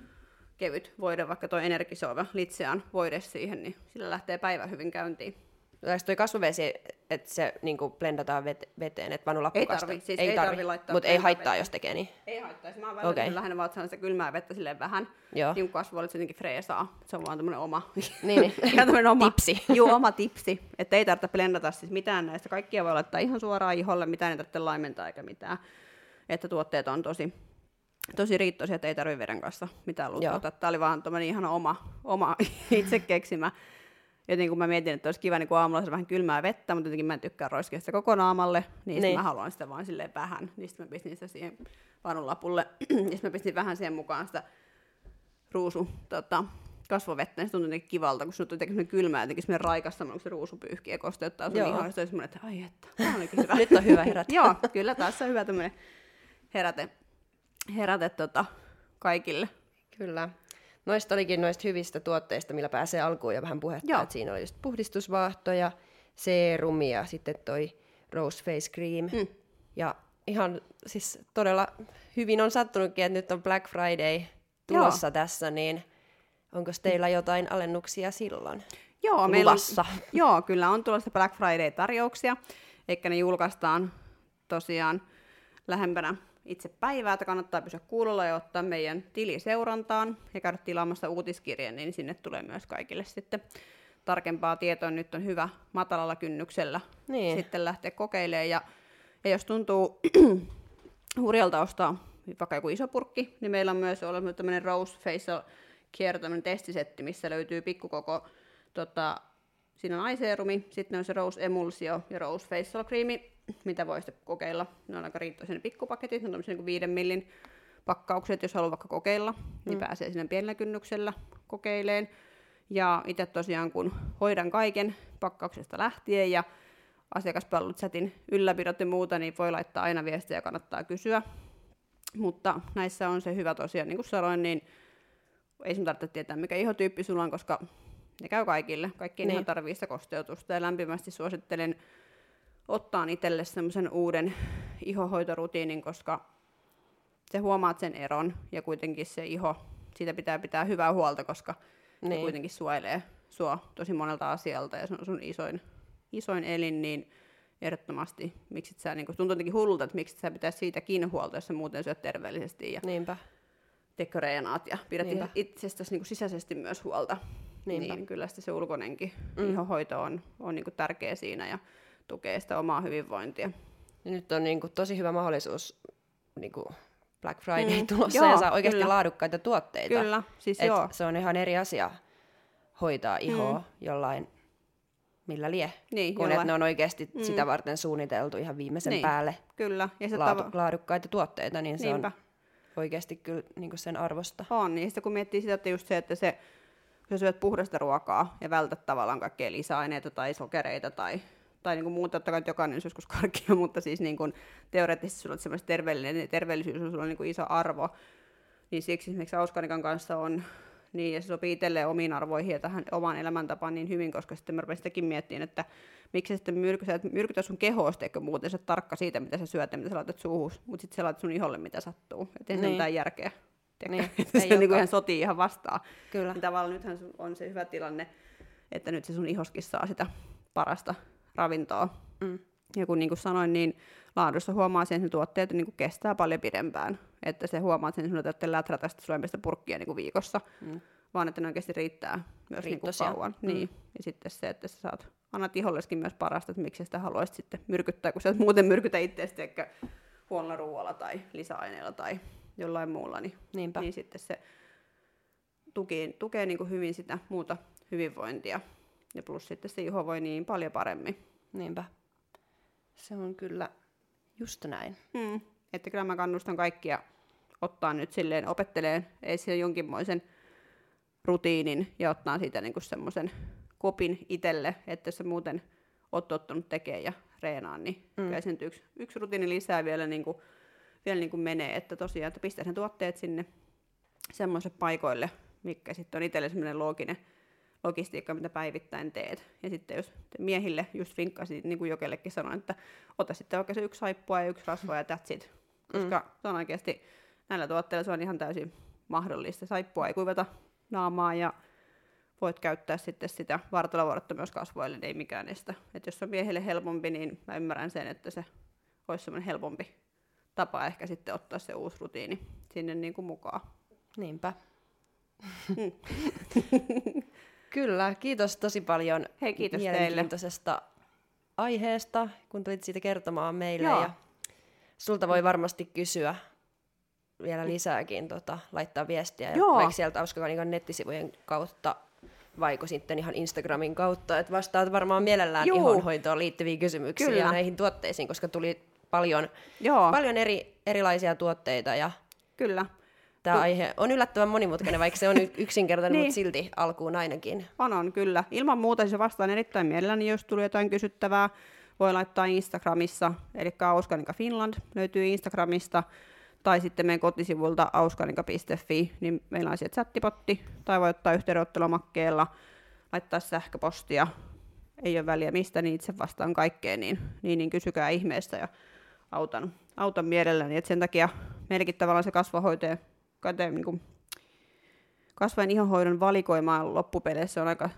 kevyt voide, vaikka tuo energisoiva litsean voide siihen, niin sillä lähtee päivä hyvin käyntiin. Oliko tuo kasvuvesi, että se niinku blendataan veteen, että vanulappukasta? Ei tarvitse, siis ei tarvi laittaa. Mutta ei haittaa, jos tekee niin? Ei haittaa. Mä oon välillä lähinnä vaan sitä kylmää vettä silleen vähän. Niin kasvuolle se jotenkin freesaa. Se on vaan tämmönen oma. Niin. Tipsi. Juu, oma tipsi. Että ei tarvitse blendata siis mitään näistä. Kaikkia voi laittaa ihan suoraan iholle, mitään ei tarvitse laimentaa eikä mitään. Että tuotteet on tosi riittoisia, että ei tarvitse veren kanssa mitään luuttaa. Tämä oli vaan tommoinen ihana oma itse keksimä. Joten kun mä mietin, että olisi kiva niin kuin aamulla vähän kylmää vettä, mutta jotenkin mä en tykkää roiskea sitä koko naamalle, niin mä haluan sitä vaan silleen vähän. Niin sitten mä pistin sitä siihen vanulapulle ja sitten mä pistin vähän siihen mukaan sitä kasvovettä. Ja se tuntui jotenkin kivalta, kun se on jotenkin kylmää, jotenkin semmoinen raikas samalla, kun se ruusu pyyhkii ja kosteuttaa sun ihoa. Ja se oli semmoinen, että ai että, tämä olikin hyvä. Nyt on hyvä herätä. Joo, kyllä tässä on hyvä tämmöinen heräte kaikille. Kyllä. Noista olikin noista hyvistä tuotteista, millä pääsee alkuun ja vähän puhetta. Siinä oli just puhdistusvaahto ja seerumi ja sitten toi Rose Face Cream. Ja ihan siis todella hyvin on sattunutkin, että nyt on Black Friday tulossa tässä, niin onko teillä jotain alennuksia silloin? Joo, luvassa? Joo, kyllä on tulossa Black Friday-tarjouksia, eikä ne julkaistaan tosiaan lähempänä itse päivää, että kannattaa pysyä kuulolla ja ottaa meidän tiliseurantaan ja käydä tilaamassa uutiskirjeen, niin sinne tulee myös kaikille sitten tarkempaa tietoa. Nyt on hyvä matalalla kynnyksellä sitten lähteä kokeilemaan. Ja jos tuntuu hurjalta ostaa vaikka joku iso purkki, niin meillä on myös ollut tämmöinen Rose Facial Care, tämmöinen testisetti, missä löytyy pikkukoko, siinä on eye-seerumi, sitten on se Rose Emulsion ja Rose Facial Cream, mitä voi sitten kokeilla. Ne on aika riittoisia ne pikkupaketit, ne on tämmöisiä niin 5 millin pakkaukset, jos haluaa vaikka kokeilla, niin pääsee sinne pienellä kynnyksellä kokeileen. Ja itse tosiaan kun hoidan kaiken pakkauksesta lähtien ja asiakaspalvelut, chatin ylläpidot ja muuta, niin voi laittaa aina viestiä ja kannattaa kysyä. Mutta näissä on se hyvä tosiaan, niin kuin sanoin, niin ei sun tarvitse tietää mikä ihotyyppi sulla on, koska ne käy kaikille. Kaikkien ihan tarvitsee sitä kosteutusta ja lämpimästi suosittelen ottaa itselle semmoisen uuden ihohoitorutiinin, koska se huomaat sen eron ja kuitenkin se iho, siitä pitää pitää hyvää huolta, koska se kuitenkin suojelee sua tosi monelta asialta ja se on sun isoin elin, niin ehdottomasti miksit sä, niin kun tuntuu jotenkin hullulta, että miksit sä pitäisi siitäkin huolta, jos sä muuten syöt terveellisesti ja tekoreenaat ja pidät itsestäsi niin sisäisesti myös huolta. Niinpä. Niin kyllä se ulkoinenkin ihohoito on niin tärkeä siinä ja tukee sitä omaa hyvinvointia. Ja nyt on niin kuin tosi hyvä mahdollisuus niin kuin Black Friday tulossa ja saa oikeasti laadukkaita tuotteita. Kyllä, siis se on ihan eri asia hoitaa ihoa jollain millä lie, kun ne on oikeasti sitä varten suunniteltu ihan viimeisen päälle. Kyllä. Ja se laadukkaita tuotteita, niin se on oikeasti kyllä niin kuin sen arvosta. On, ja sitten kun miettii sitä, että just se, että se, kun sä syöt puhdasta ruokaa ja vältät tavallaan kaikkea lisäaineita tai sokereita tai niin kuin muuta, totta kai jokainen joskus karkia, mutta siis niin kuin teoreettisesti sulla on semmoista terveellisyys on sulla niin kuin iso arvo, niin siksi esimerkiksi Ausganican kanssa on, niin, ja se sopii itselleen omiin arvoihin ja tähän omaan elämäntapaan niin hyvin, koska sitten mä rupesin sitäkin miettimään, että miksi sitten myrkytä sun kehosta, eikö muuten sä tarkka siitä, mitä sä syöt ja mitä sä laitat suuhus, mutta sitten sä laitat sun iholle, mitä sattuu, ettei sitä mitään järkeä. Niin, se niin kuin ihan sotii ihan vastaan. Kyllä. Niin tavallaan nythän on se hyvä tilanne, että nyt se sun ihoskin saa sitä parasta ravintoa. Mm. Ja kun niin kuin sanoin, niin laadussa huomaa sen, että ne tuotteet niin kuin kestää paljon pidempään. Että se huomaat sen, että sinun täytyy läträ tästä syömistä purkkia niin kuin viikossa, vaan että ne oikeasti riittää myös niin kuin kauan. Mm. Niin. Ja sitten se, että sä saat, annat iholleskin myös parasta, että miksi sitä haluaisit sitten myrkyttää, kun sä et muuten myrkytä itseäsi ehkä huonolla ruoalla tai lisäaineella tai jollain muulla. Niin sitten se tukee niin kuin hyvin sitä muuta hyvinvointia. Ja plus sitten se iho voi niin paljon paremmin. Niinpä. Se on kyllä just näin. Mm. Että kyllä mä kannustan kaikkia ottaa nyt silleen, opetteleen esiin jonkinmoisen rutiinin ja ottaa siitä niinku semmoisen kopin itselle, että jos sä muuten oot tottunut tekemään ja treenaan, niin kyllä sen yksi rutiini lisää vielä niinku menee, että tosiaan, että pistää sen tuotteet sinne semmoisille paikoille, mikä sitten on itselle semmoinen looginen logistiikka, mitä päivittäin teet. Ja sitten jos miehille just vinkkasin, niin kuin jokellekin sanoin, että ota sitten oikeasti 1 saippua ja 1 rasvaa ja that's it. Koska se on oikeasti, näillä tuotteilla se on ihan täysin mahdollista. Saippua ei kuivata naamaa ja voit käyttää sitten sitä vartalovuoretta myös kasvoille, ei mikään estä. Että jos on miehille helpompi, niin mä ymmärrän sen, että se olisi semmoinen helpompi tapa ehkä sitten ottaa se uusi rutiini sinne niin kuin mukaan. Niinpä. Kyllä, kiitos tosi paljon. Hei, kiitos mielenkiintoisesta aiheesta, kun tulit siitä kertomaan meille. Ja sulta voi varmasti kysyä vielä lisääkin, laittaa viestiä, ja vaikka sieltä Ausgaganican nettisivujen kautta, vaiko sitten ihan Instagramin kautta, että vastaat varmaan mielellään ihonhoitoon liittyviä kysymyksiä ja näihin tuotteisiin, koska tuli paljon erilaisia tuotteita. Ja kyllä. Tämä aihe on yllättävän monimutkainen, vaikka se on yksinkertainen, niin. Mutta silti alkuun ainakin. On kyllä. Ilman muuta siis vastaan erittäin mielelläni, jos tuli jotain kysyttävää. Voi laittaa Instagramissa, eli Ausganica Finland löytyy Instagramista, tai sitten meidän kotisivulta ausganica.fi, niin meillä on siellä chattipotti, tai voi ottaa yhteydenottelomakkeella, laittaa sähköpostia, ei ole väliä mistä, niin itse vastaan kaikkeen, niin kysykää ihmeessä ja autan mielelläni. Et sen takia merkittävä tavallaan se kasvohoitaja, kasvain ihonhoidon valikoimaan loppupeleissä on aika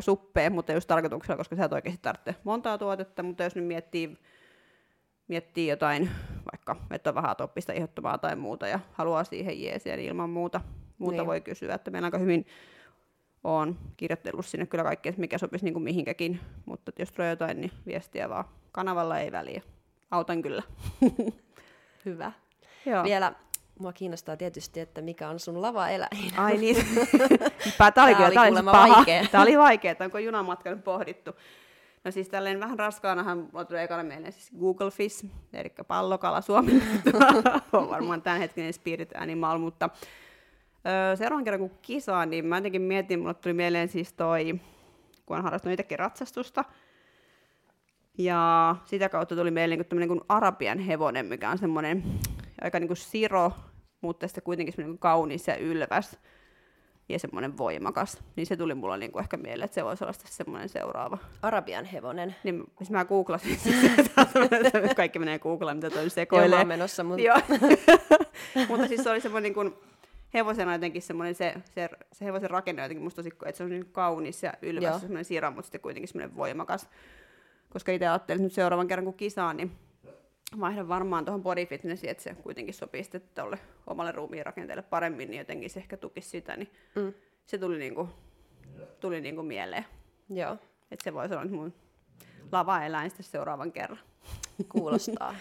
suppea, mutta just tarkoituksella, koska sä et oikeasti tarvitse montaa tuotetta, mutta jos nyt miettii jotain, vaikka että on vähän atooppista ihottumaa tai muuta ja haluaa siihen jeesiä, niin ilman muuta voi kysyä, että meillä aika hyvin on kirjoitellut sinne kyllä kaikkea, mikä sopisi niin kuin mihinkäkin, mutta jos tulee jotain, niin viestiä vaan, kanavalla ei väliä, autan kyllä. Hyvä. Joo. Vielä mua kiinnostaa tietysti, että mikä on sun lavaeläin. Ai niin. Tämä oli vaikea. Onko junamatka nyt pohdittu? No siis tälleen vähän raskaanahan on tullut ekana mieleen siis Google Fish, eli pallokala suomennettuna. On varmaan tämänhetkinen spirit animal, mutta seuraavan kerran kun kisaan, niin mä jotenkin mietin, mulle tuli mieleen siis toi, kun on harrastanut itsekin ratsastusta. Ja sitä kautta tuli mieleen tämmöinen kuin arabian hevonen, mikä on semmoinen aika niin kuin siro, mutta sitten kuitenkin semmoinen kaunis ja ylväs ja semmoinen voimakas. Niin se tuli mulla niin kuin ehkä mieleen, että se voisi olla semmoinen seuraava. Arabian hevonen. Niin, siis mä googlasin sitä. Kaikki menee googlaan, mitä toi sekoilee. Joo, mä menossa. Mutta siis se oli semmoinen niin kuin hevosena jotenkin semmoinen, se hevosen rakenne jotenkin musta tosi, että se on niin kaunis ja ylväs, semmoinen siro, mutta sitten kuitenkin semmoinen voimakas. Koska itse ajattelin, että nyt seuraavan kerran kun kisaan, niin vaihdan varmaan tuohon body fitnessiin, että se kuitenkin sopii sitten tuolle omalle ruumiin rakenteelle paremmin, niin jotenkin se ehkä tukisi sitä, niin se tuli niinku mieleen. Joo. Että se voisi olla nyt mun lavaeläin sitten seuraavan kerran. Kuulostaa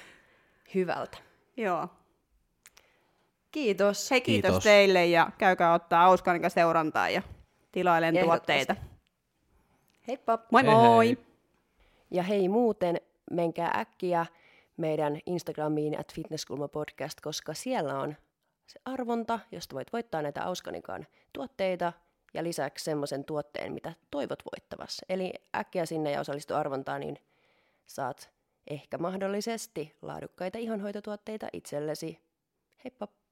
hyvältä. Joo. Kiitos. Hei, kiitos teille ja käykää ottaa Ausganica seurantaa ja tilailen tuotteita. Heippa. Moi moi. Hei. Ja hei muuten, menkää äkkiä meidän Instagramiin @fitnesskulmapodcast, koska siellä on se arvonta, josta voit voittaa näitä Ausganican tuotteita ja lisäksi semmoisen tuotteen, mitä toivot voittavassa. Eli äkkiä sinne ja osallistu arvontaan, niin saat ehkä mahdollisesti laadukkaita ihonhoitotuotteita itsellesi. Heippa!